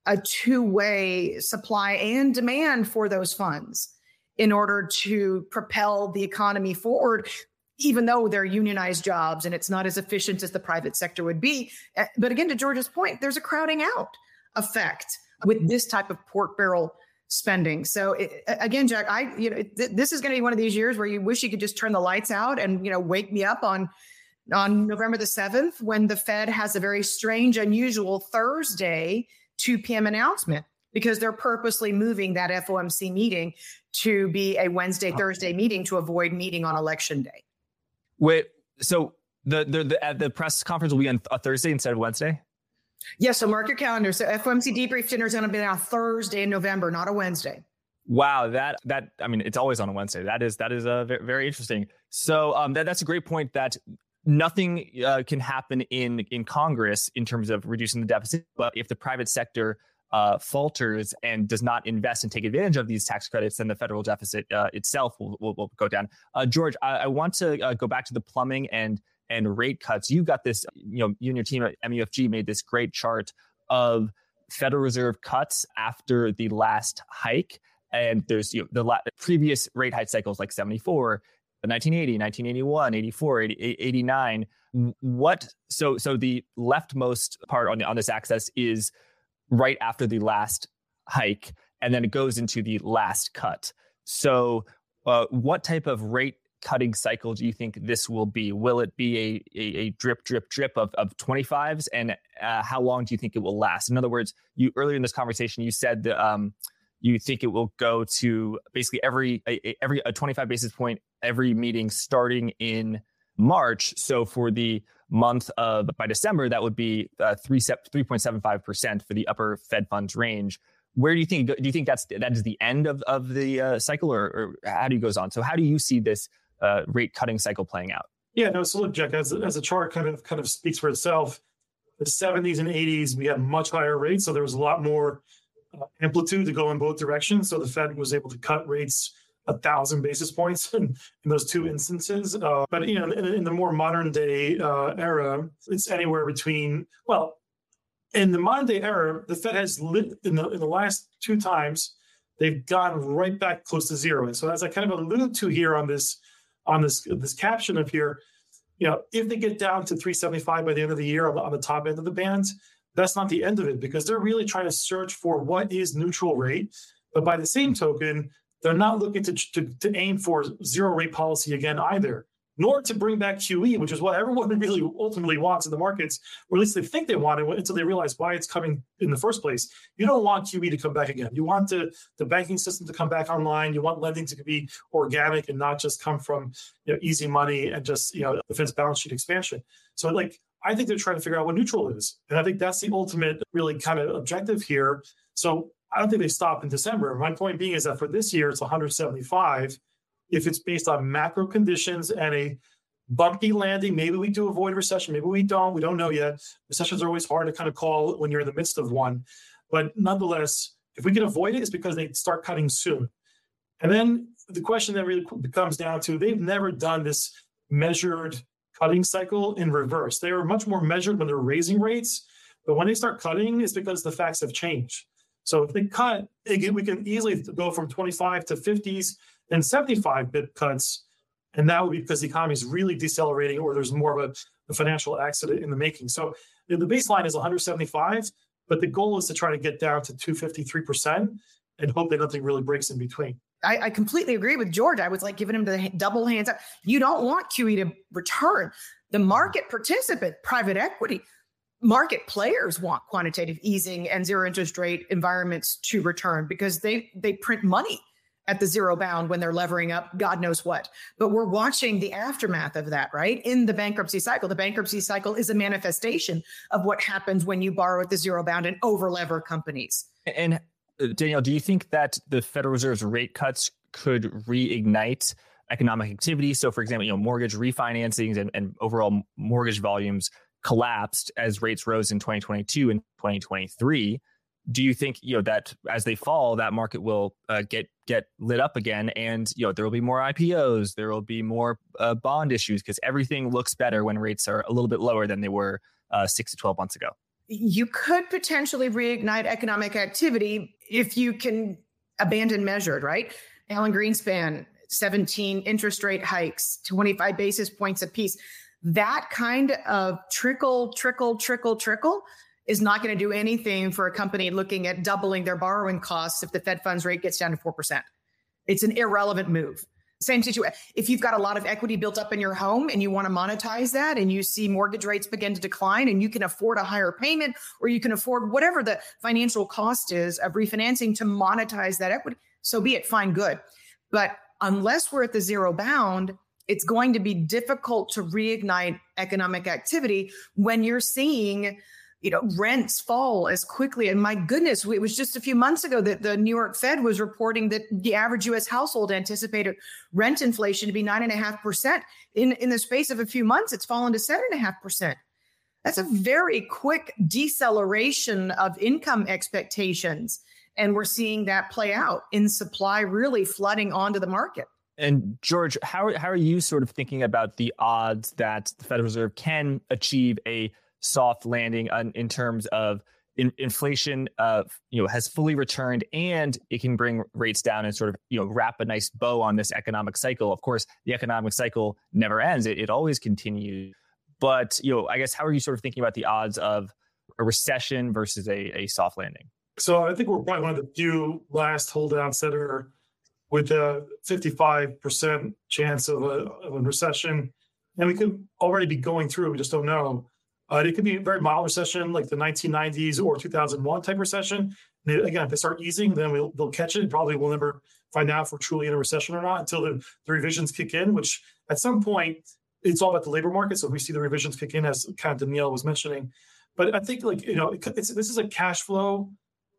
a two-way supply and demand for those funds in order to propel the economy forward, even though they're unionized jobs and it's not as efficient as the private sector would be. But again, to George's point, there's a crowding out effect with this type of pork barrel spending. So again, Jack, this is going to be one of these years where you wish you could just turn the lights out and, wake me up on November the 7th when the Fed has a very strange, unusual Thursday 2 p.m. announcement, because they're purposely moving that FOMC meeting to be a Wednesday, Thursday meeting to avoid meeting on election day. Wait, so the press conference will be on a Thursday instead of Wednesday? Yes. Yeah, so mark your calendar. So FOMC debrief dinner is going to be on a Thursday in November, not a Wednesday. Wow, that I mean, it's always on a Wednesday. That is a very interesting. So that's a great point that nothing can happen in Congress in terms of reducing the deficit. But if the private sector falters and does not invest and take advantage of these tax credits, then the federal deficit itself will go down. George, I want to go back to the plumbing and rate cuts. You got this, you and your team at MUFG made this great chart of Federal Reserve cuts after the last hike. And there's the previous rate hike cycles like 74. 1980, 1981, 84, 89. So the leftmost part on this axis is right after the last hike, and then it goes into the last cut. So what type of rate cutting cycle do you think this will be? Will it be a drip of 25s? And how long do you think it will last? In other words, you earlier in this conversation, you said that you think it will go to basically every 25 basis point every meeting starting in March. So for the month of by December, that would be 3.75% for the upper Fed funds range. Where do you think? Do you think that is the end of the cycle, or how do you goes on? So how do you see this rate cutting cycle playing out? Yeah, no. So look, Jack, as the chart kind of speaks for itself. The 70s and 80s, we had much higher rates, so there was a lot more amplitude to go in both directions. So the Fed was able to cut rates 1,000 basis points in those two instances. But in the more modern day era, it's anywhere between, well, in the modern day era, the Fed has lit in the last two times, they've gone right back close to zero. And so as I kind of alluded to here on this caption up here, if they get down to 375 by the end of the year on the top end of the band, that's not the end of it, because they're really trying to search for what is neutral rate. But by the same token, they're not looking to aim for zero rate policy again either, nor to bring back QE, which is what everyone really ultimately wants in the markets, or at least they think they want it until they realize why it's coming in the first place. You don't want QE to come back again. You want the banking system to come back online. You want lending to be organic and not just come from easy money and just the Fed's balance sheet expansion. So I think they're trying to figure out what neutral is. And I think that's the ultimate really kind of objective here. So I don't think they stop in December. My point being is that for this year, it's 175. If it's based on macro conditions and a bumpy landing, maybe we do avoid recession. Maybe we don't. We don't know yet. Recessions are always hard to kind of call when you're in the midst of one. But nonetheless, if we can avoid it, it's because they start cutting soon. And then the question that really comes down to, they've never done this measured cutting cycle in reverse. They are much more measured when they're raising rates, but when they start cutting, it's because the facts have changed. So if they cut, we can easily go from 25 to 50s and 75 bit cuts, and that would be because the economy is really decelerating, or there's more of a financial accident in the making. So the baseline is 175, but the goal is to try to get down to 253% and hope that nothing really breaks in between. I completely agree with George. I was giving him the double hands up. You don't want QE to return. The market participant, private equity, market players want quantitative easing and zero interest rate environments to return, because they print money at the zero bound when they're levering up God knows what. But we're watching the aftermath of that, right? In the bankruptcy cycle. The bankruptcy cycle is a manifestation of what happens when you borrow at the zero bound and over-lever companies. And Danielle, do you think that the Federal Reserve's rate cuts could reignite economic activity? So, for example, mortgage refinancings and overall mortgage volumes collapsed as rates rose in 2022 and 2023. Do you think that as they fall, that market will get lit up again, and there will be more IPOs, there will be more bond issues, because everything looks better when rates are a little bit lower than they were 6 to 12 months ago? You could potentially reignite economic activity if you can abandon measured, right? Alan Greenspan, 17 interest rate hikes, 25 basis points apiece. That kind of trickle is not going to do anything for a company looking at doubling their borrowing costs if the Fed funds rate gets down to 4%. It's an irrelevant move. Same situation. If you've got a lot of equity built up in your home and you want to monetize that, and you see mortgage rates begin to decline, and you can afford a higher payment, or you can afford whatever the financial cost is of refinancing to monetize that equity, so be it, fine, good. But unless we're at the zero bound, it's going to be difficult to reignite economic activity when you're seeing rents fall as quickly. And my goodness, it was just a few months ago that the New York Fed was reporting that the average U.S. household anticipated rent inflation to be 9.5%. In the space of a few months, it's fallen to 7.5%. That's a very quick deceleration of income expectations. And we're seeing that play out in supply really flooding onto the market. And George, how are you sort of thinking about the odds that the Federal Reserve can achieve a soft landing in terms of inflation has fully returned, and it can bring rates down and sort of, you know, wrap a nice bow on this economic cycle. Of course, the economic cycle never ends. It always continues. But, you know, I guess, how are you sort of thinking about the odds of a recession versus a soft landing? So I think we're probably one of the few last holdouts that are with a 55% chance of a recession. And we could already be going through it. We just don't know. It could be a very mild recession, like the 1990s or 2001 type recession. And again, if they start easing, then they'll catch it. Probably we'll never find out if we're truly in a recession or not until the revisions kick in, which at some point, it's all about the labor market. So if we see the revisions kick in, as kind of Danielle was mentionning. But I think, like, you know, this is a cash flow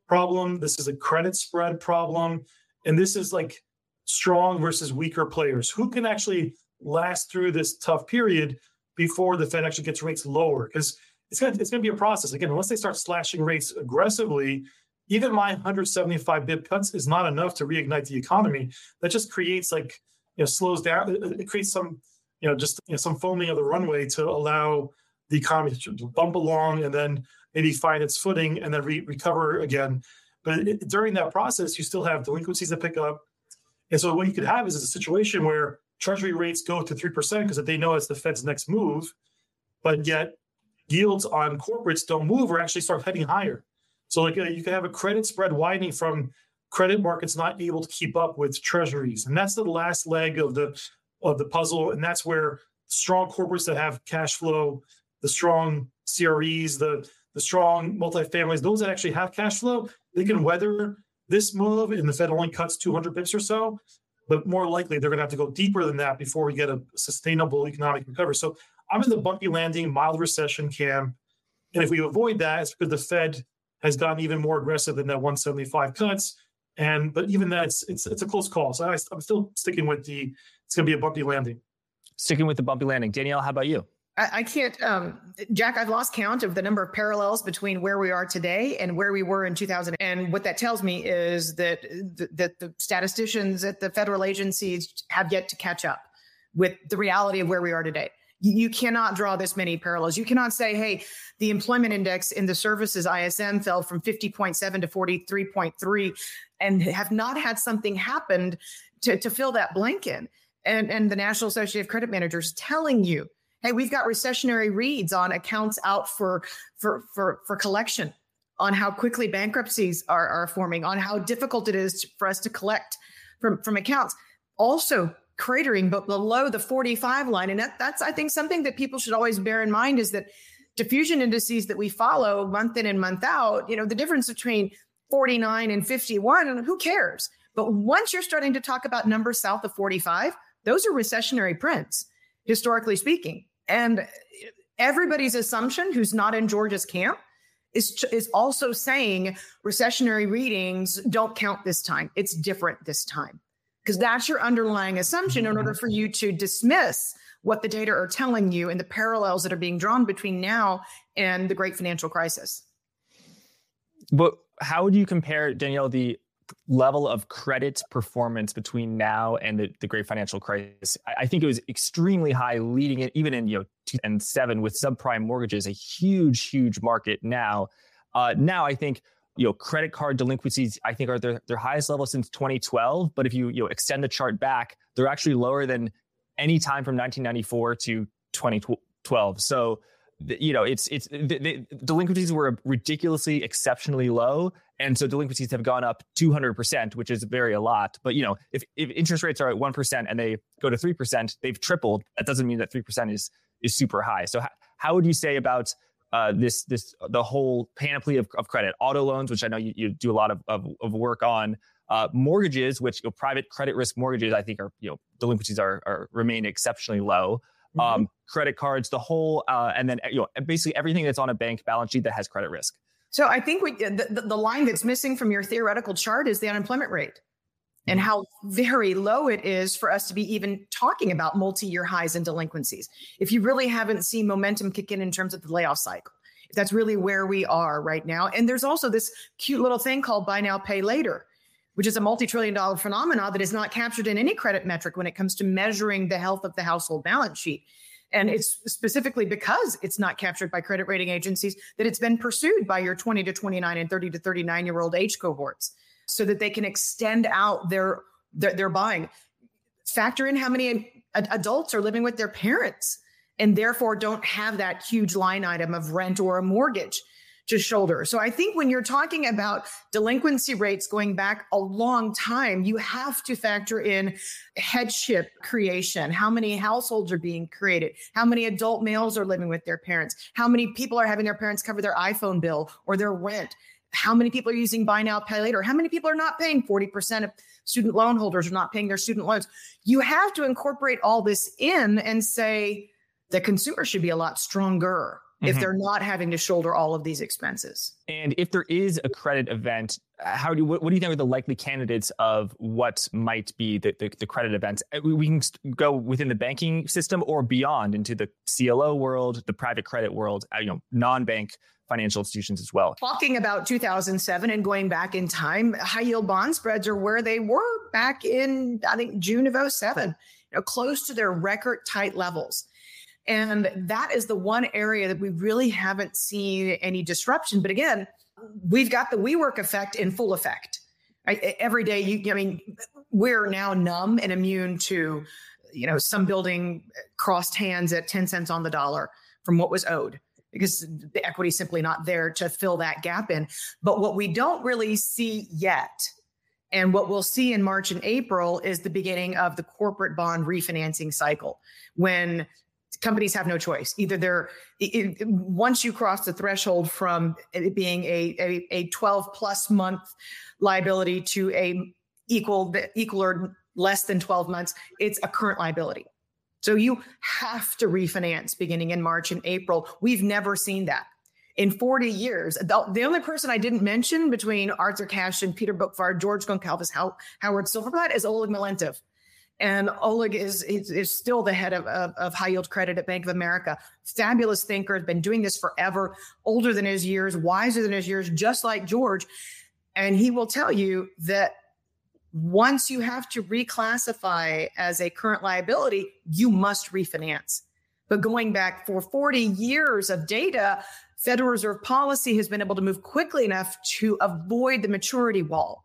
problem. This is a credit spread problem. And this is like strong versus weaker players. Who can actually last through this tough period before the Fed actually gets rates lower? Because it's going to be a process. Again, unless they start slashing rates aggressively, even my 175 bip cuts is not enough to reignite the economy. That just creates, like, you know, slows down. It creates some, you know, just, you know, some foaming of the runway to allow the economy to bump along and then maybe find its footing and then recover again. But during that process, you still have delinquencies that pick up. And so what you could have is a situation where Treasury rates go to 3% because they know it's the Fed's next move, but yet yields on corporates don't move or actually start heading higher. So, like, you can have a credit spread widening from credit markets not able to keep up with Treasuries, and that's the last leg of the puzzle. And that's where strong corporates that have cash flow, the strong CREs, the strong multifamilies, those that actually have cash flow, they can weather this move. And the Fed only cuts 200 bips or so. But more likely, they're going to have to go deeper than that before we get a sustainable economic recovery. So I'm in the bumpy landing, mild recession camp. And if we avoid that, it's because the Fed has gotten even more aggressive than that 175 cuts. But even that, it's a close call. So I'm still sticking with it's going to be a bumpy landing. Sticking with the bumpy landing. Danielle, how about you? I can't, Jack, I've lost count of the number of parallels between where we are today and where we were in 2000. And what that tells me is that the statisticians at the federal agencies have yet to catch up with the reality of where we are today. You cannot draw this many parallels. You cannot say, hey, the employment index in the services ISM fell from 50.7 to 43.3 and have not had something happen to fill that blank in. And the National Association of Credit Managers telling you, hey, we've got recessionary reads on accounts out for collection, on how quickly bankruptcies are forming, on how difficult it is for us to collect from accounts. Also cratering but below the 45 line. And that's, I think, something that people should always bear in mind is that diffusion indices that we follow month in and month out, you know, the difference between 49 and 51, who cares? But once you're starting to talk about numbers south of 45, those are recessionary prints, historically speaking. And everybody's assumption who's not in George's camp is also saying recessionary readings don't count this time. It's different this time, because that's your underlying assumption in order for you to dismiss what the data are telling you and the parallels that are being drawn between now and the great financial crisis. But how would you compare, Danielle, the level of credit performance between now and the great financial crisis? I think it was extremely high leading it, even in 2007 with subprime mortgages, a huge market now. Now I think, credit card delinquencies, I think, are their highest level since 2012. But if you extend the chart back, they're actually lower than any time from 1994 to 2012. So, the delinquencies were ridiculously, exceptionally low. And so delinquencies have gone up 200%, which is a lot. But, if interest rates are at 1% and they go to 3%, they've tripled. That doesn't mean that 3% is super high. So how would you say about the whole panoply of credit? Auto loans, which I know you do a lot of work on. Mortgages, which private credit risk mortgages, I think, are, delinquencies are remain exceptionally low. Credit cards, the whole, and then basically everything that's on a bank balance sheet that has credit risk. So I think the line that's missing from your theoretical chart is the unemployment rate and how very low it is for us to be even talking about multi-year highs in delinquencies. If you really haven't seen momentum kick in terms of the layoff cycle, if that's really where we are right now. And there's also this cute little thing called buy now, pay later, which is a multi-trillion-dollar phenomenon that is not captured in any credit metric when it comes to measuring the health of the household balance sheet. And it's specifically because it's not captured by credit rating agencies that it's been pursued by your 20 to 29 and 30 to 39-year-old age cohorts so that they can extend out their buying. Factor in how many adults are living with their parents and therefore don't have that huge line item of rent or a mortgage to shoulder. So I think when you're talking about delinquency rates going back a long time, you have to factor in headship creation. How many households are being created? How many adult males are living with their parents? How many people are having their parents cover their iPhone bill or their rent? How many people are using buy now, pay later? How many people are not paying? 40% of student loan holders are not paying their student loans. You have to incorporate all this in and say the consumer should be a lot stronger if they're not having to shoulder all of these expenses. And if there is a credit event, what do you think are the likely candidates of what might be the credit events? We can go within the banking system or beyond into the CLO world, the private credit world, non-bank financial institutions as well. Talking about 2007 and going back in time, high yield bond spreads are where they were back in, I think, June of 07, close to their record tight levels. And that is the one area that we really haven't seen any disruption. But again, we've got the WeWork effect in full effect. Every day, we're now numb and immune to, some building crossed hands at 10 cents on the dollar from what was owed, because the equity is simply not there to fill that gap in. But what we don't really see yet, and what we'll see in March and April, is the beginning of the corporate bond refinancing cycle, when companies have no choice. Either once you cross the threshold from it being a 12 plus month liability to a equal or less than 12 months, it's a current liability. So you have to refinance beginning in March and April. We've never seen that in 40 years. The only person I didn't mention between Arthur Cashin, Peter Boockvar, George Goncalves, Howard Silverblatt is Oleg Melentov. And Oleg is still the head of high yield credit at Bank of America. Fabulous thinker, has been doing this forever, older than his years, wiser than his years, just like George. And he will tell you that once you have to reclassify as a current liability, you must refinance. But going back for 40 years of data, Federal Reserve policy has been able to move quickly enough to avoid the maturity wall.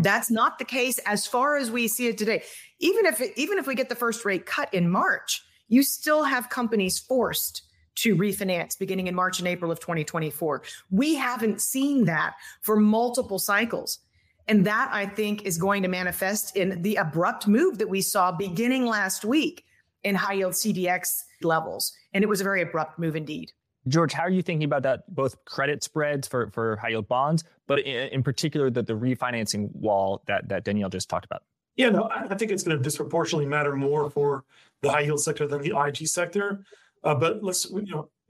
That's not the case as far as we see it today. Even if we get the first rate cut in March, you still have companies forced to refinance beginning in March and April of 2024. We haven't seen that for multiple cycles. And that, I think, is going to manifest in the abrupt move that we saw beginning last week in high yield CDX levels. And it was a very abrupt move indeed. George, how are you thinking about that, both credit spreads for high yield bonds, but in particular the refinancing wall that Danielle just talked about? Yeah, no, I think it's going to disproportionately matter more for the high yield sector than the IG sector. But this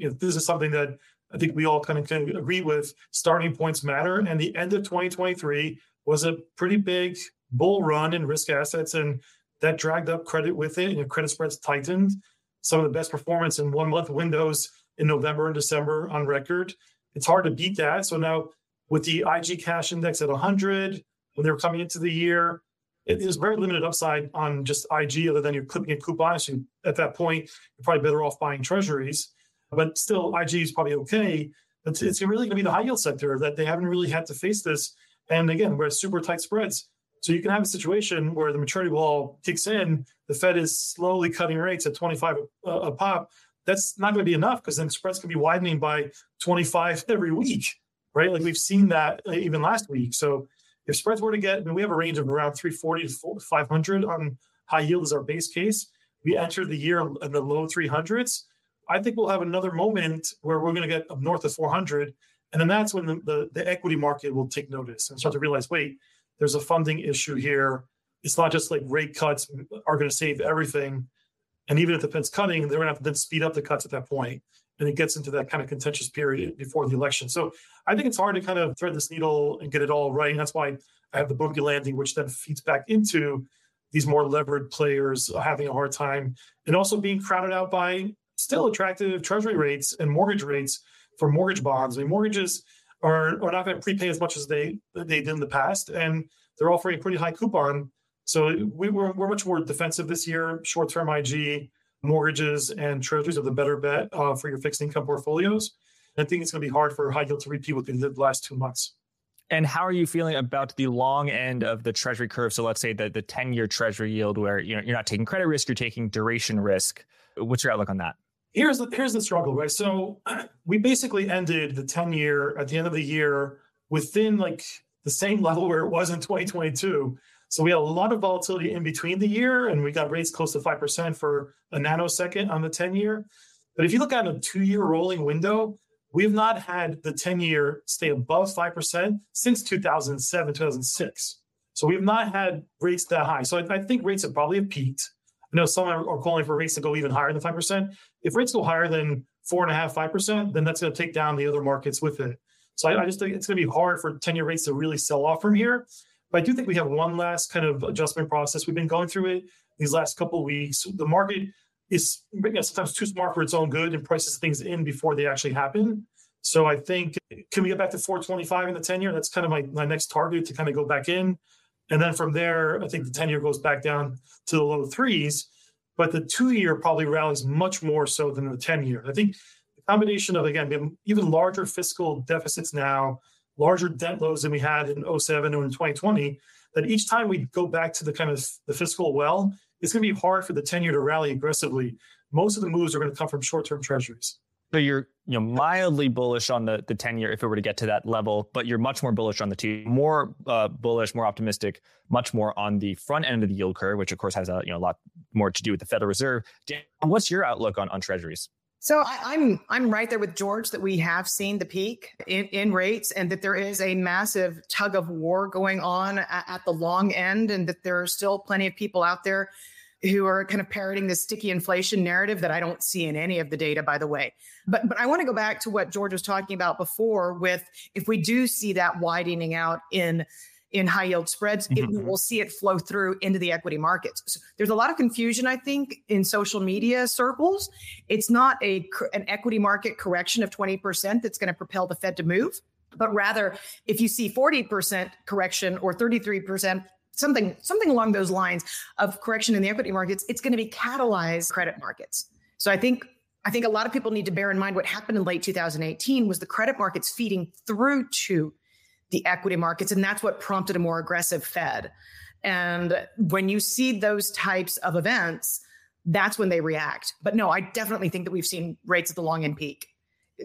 is something that I think we all kind of can agree with. Starting points matter. And the end of 2023 was a pretty big bull run in risk assets, and that dragged up credit with it. Credit spreads tightened. Some of the best performance in 1 month windows in November and December on record. It's hard to beat that. So now with the IG cash index at 100, when they were coming into the year, there's very limited upside on just IG other than you're clipping a coupon. So at that point, you're probably better off buying treasuries. But still, IG is probably okay. It's really going to be the high yield sector that they haven't really had to face this. And again, we're at super tight spreads. So you can have a situation where the maturity wall kicks in, the Fed is slowly cutting rates at 25 a pop. That's not going to be enough, because then spreads can be widening by 25 every week, right? Like we've seen that even last week. So if spreads were to we have a range of around 340 to 500 on high yield as our base case. We entered the year in the low 300s. I think we'll have another moment where we're going to get up north of 400. And then that's when the equity market will take notice and start to realize, wait, there's a funding issue here. It's not just like rate cuts are going to save everything. And even if the Fed's cutting, they're going to have to then speed up the cuts at that point. And it gets into that kind of contentious period before the election. So I think it's hard to kind of thread this needle and get it all right. And that's why I have the bogey landing, which then feeds back into these more levered players having a hard time and also being crowded out by still attractive treasury rates and mortgage rates for mortgage bonds. I mean, mortgages are not going to prepay as much as they did in the past. And they're offering a pretty high coupon. So we're much more defensive this year, short-term IG, mortgages and treasuries are the better bet for your fixed income portfolios. I think it's going to be hard for high yield to repeat what they did the last 2 months. And how are you feeling about the long end of the treasury curve? So let's say that the 10-year treasury yield where you're not taking credit risk, you're taking duration risk. What's your outlook on that? Here's the struggle, right? So we basically ended the 10-year at the end of the year within like the same level where it was in 2022. So we had a lot of volatility in between the year, and we got rates close to 5% for a nanosecond on the 10-year. But if you look at a 2-year rolling window, we have not had the 10-year stay above 5% since 2007, 2006. So we have not had rates that high. So I think rates have probably peaked. I know some are calling for rates to go even higher than 5%. If rates go higher than 4.5%, 5%, then that's going to take down the other markets with it. So I just think it's going to be hard for 10-year rates to really sell off from here. But I do think we have one last kind of adjustment process. We've been going through it these last couple of weeks. The market is sometimes too smart for its own good and prices things in before they actually happen. So I think, can we get back to 4.25 in the 10-year? That's kind of my next target to kind of go back in. And then from there, I think the 10-year goes back down to the low threes, but the 2-year probably rallies much more so than the 10-year. I think the combination of, again, even larger fiscal deficits now, larger debt loads than we had in 2007 and in 2020, that each time we go back to the kind of the fiscal well, it's going to be hard for the 10-year to rally aggressively. Most of the moves are going to come from short-term treasuries. So you're mildly bullish on the 10-year if it were to get to that level, but you're much more bullish on the 2-year, more bullish, more optimistic, much more on the front end of the yield curve, which of course has a lot more to do with the Federal Reserve. Dan, what's your outlook on treasuries? So I'm right there with George that we have seen the peak in rates and that there is a massive tug of war going on at the long end and that there are still plenty of people out there who are kind of parroting this sticky inflation narrative that I don't see in any of the data, by the way. But I want to go back to what George was talking about before with if we do see that widening out in high yield spreads, we will see it flow through into the equity markets. So there's a lot of confusion, I think, in social media circles. It's not an equity market correction of 20% that's going to propel the Fed to move, but rather if you see 40% correction or 33%, something along those lines of correction in the equity markets, it's going to be catalyzed credit markets. So I think a lot of people need to bear in mind what happened in late 2018 was the credit markets feeding through to the equity markets. And that's what prompted a more aggressive Fed. And when you see those types of events, that's when they react. But no, I definitely think that we've seen rates at the long end peak.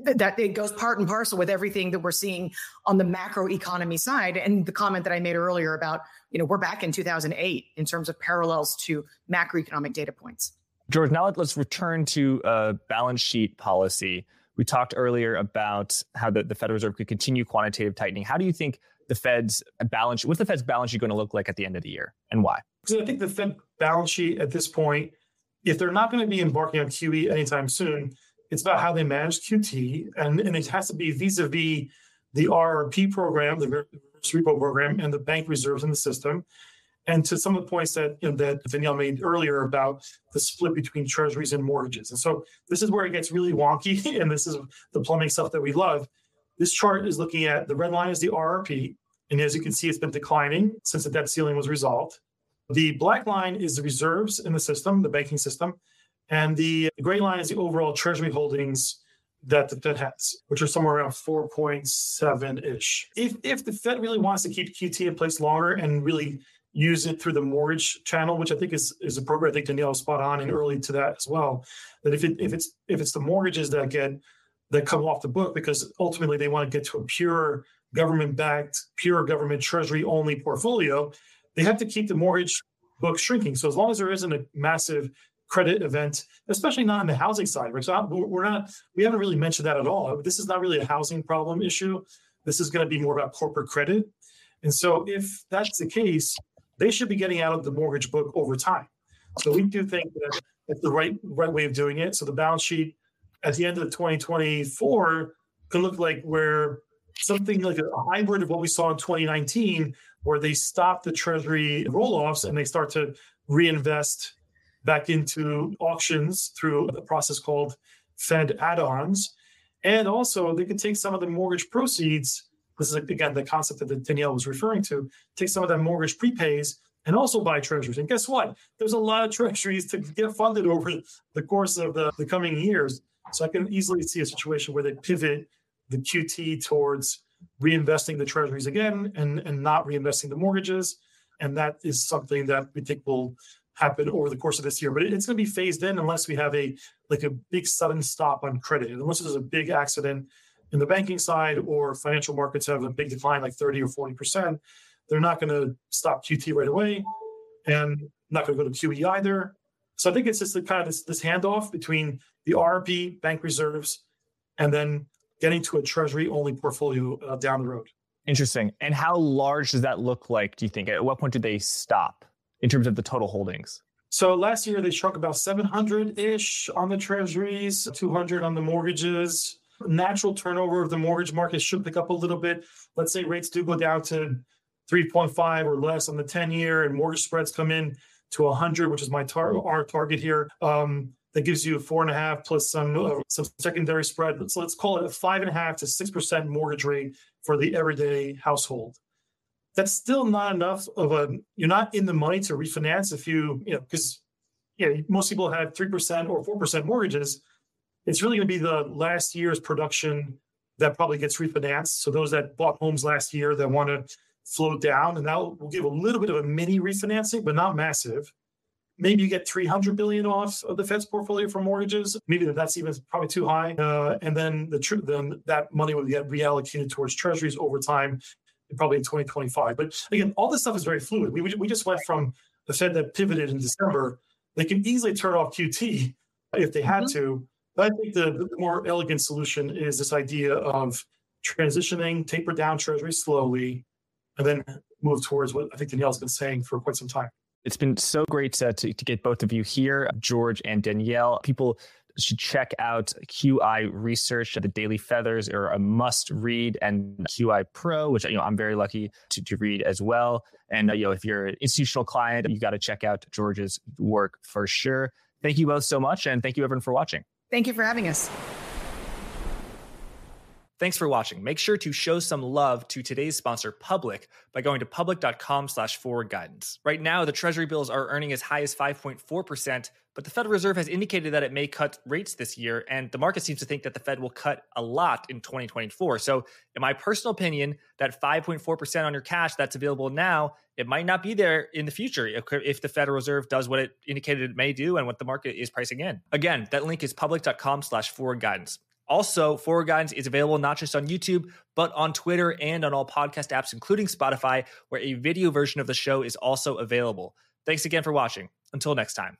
That it goes part and parcel with everything that we're seeing on the macro economy side. And the comment that I made earlier about, we're back in 2008 in terms of parallels to macroeconomic data points. George, now let's return to balance sheet policy. We talked earlier about how the Federal Reserve could continue quantitative tightening. How do you think what's the Fed's balance sheet going to look like at the end of the year and why? Because I think the Fed balance sheet at this point, if they're not going to be embarking on QE anytime soon, it's about how they manage QT. And it has to be vis-a-vis the RRP program, the reverse repo program, and the bank reserves in the system. And to some of the points that that Danielle made earlier about the split between treasuries and mortgages. And so this is where it gets really wonky, and this is the plumbing stuff that we love. This chart is looking at the red line is the RRP, and as you can see, it's been declining since the debt ceiling was resolved. The black line is the reserves in the system, the banking system, and the gray line is the overall treasury holdings that the Fed has, which are somewhere around 4.7-ish. If the Fed really wants to keep QT in place longer and really use it through the mortgage channel, which I think is appropriate. I think Danielle was spot on and early to that as well. That if it's the mortgages that come off the book, because ultimately they want to get to a pure government-backed, pure government treasury-only portfolio, they have to keep the mortgage book shrinking. So as long as there isn't a massive credit event, especially not on the housing side, right? So we haven't really mentioned that at all. This is not really a housing problem issue. This is going to be more about corporate credit. And so if that's the case, they should be getting out of the mortgage book over time. So we do think that it's the right way of doing it. So the balance sheet at the end of 2024 can look like where something like a hybrid of what we saw in 2019, where they stop the treasury roll-offs and they start to reinvest back into auctions through a process called Fed add-ons. And also they could take some of the mortgage proceeds. This is, again, the concept that Danielle was referring to. Take some of that mortgage prepays and also buy treasuries. And guess what? There's a lot of treasuries to get funded over the course of the coming years. So I can easily see a situation where they pivot the QT towards reinvesting the treasuries again and not reinvesting the mortgages. And that is something that we think will happen over the course of this year. But it's going to be phased in unless we have a big sudden stop on credit, unless there's a big accident in the banking side or financial markets have a big decline like 30 or 40%. They're not going to stop QT right away and not going to go to QE either. So I think it's just this handoff between the RRP, bank reserves, and then getting to a treasury-only portfolio down the road. Interesting. And how large does that look like, do you think? At what point did they stop in terms of the total holdings? So last year, they shrunk about 700-ish on the treasuries, 200 on the mortgages. Natural turnover of the mortgage market should pick up a little bit. Let's say rates do go down to 3.5 or less on the 10-year, and mortgage spreads come in to 100, which is our target here. That gives you 4.5 plus some secondary spread. So let's call it a 5.5 to 6% mortgage rate for the everyday household. That's still not enough you're not in the money to refinance if because most people have 3% or 4% mortgages. It's really going to be the last year's production that probably gets refinanced. So those that bought homes last year that want to float down, and that will give a little bit of a mini refinancing, but not massive. Maybe you get $300 billion off of the Fed's portfolio for mortgages. Maybe that's even probably too high. And then then that money will get reallocated towards treasuries over time, probably in 2025. But again, all this stuff is very fluid. We just went from the Fed that pivoted in December. They can easily turn off QT if they had to. But I think the more elegant solution is this idea of transitioning, taper down treasuries slowly, and then move towards what I think Danielle's been saying for quite some time. It's been so great to get both of you here, George and Danielle. People should check out QI Research. The Daily Feathers are a must-read, and QI Pro, which I'm very lucky to read as well. And if you're an institutional client, you got to check out George's work for sure. Thank you both so much, and thank you everyone for watching. Thank you for having us. Thanks for watching. Make sure to show some love to today's sponsor, Public, by going to public.com/forwardguidance. Right now, the Treasury bills are earning as high as 5.4%, but the Federal Reserve has indicated that it may cut rates this year, and the market seems to think that the Fed will cut a lot in 2024. So in my personal opinion, that 5.4% on your cash that's available now, it might not be there in the future if the Federal Reserve does what it indicated it may do and what the market is pricing in. Again, that link is public.com/forwardguidance. Also, Forward Guidance is available not just on YouTube, but on Twitter and on all podcast apps, including Spotify, where a video version of the show is also available. Thanks again for watching. Until next time.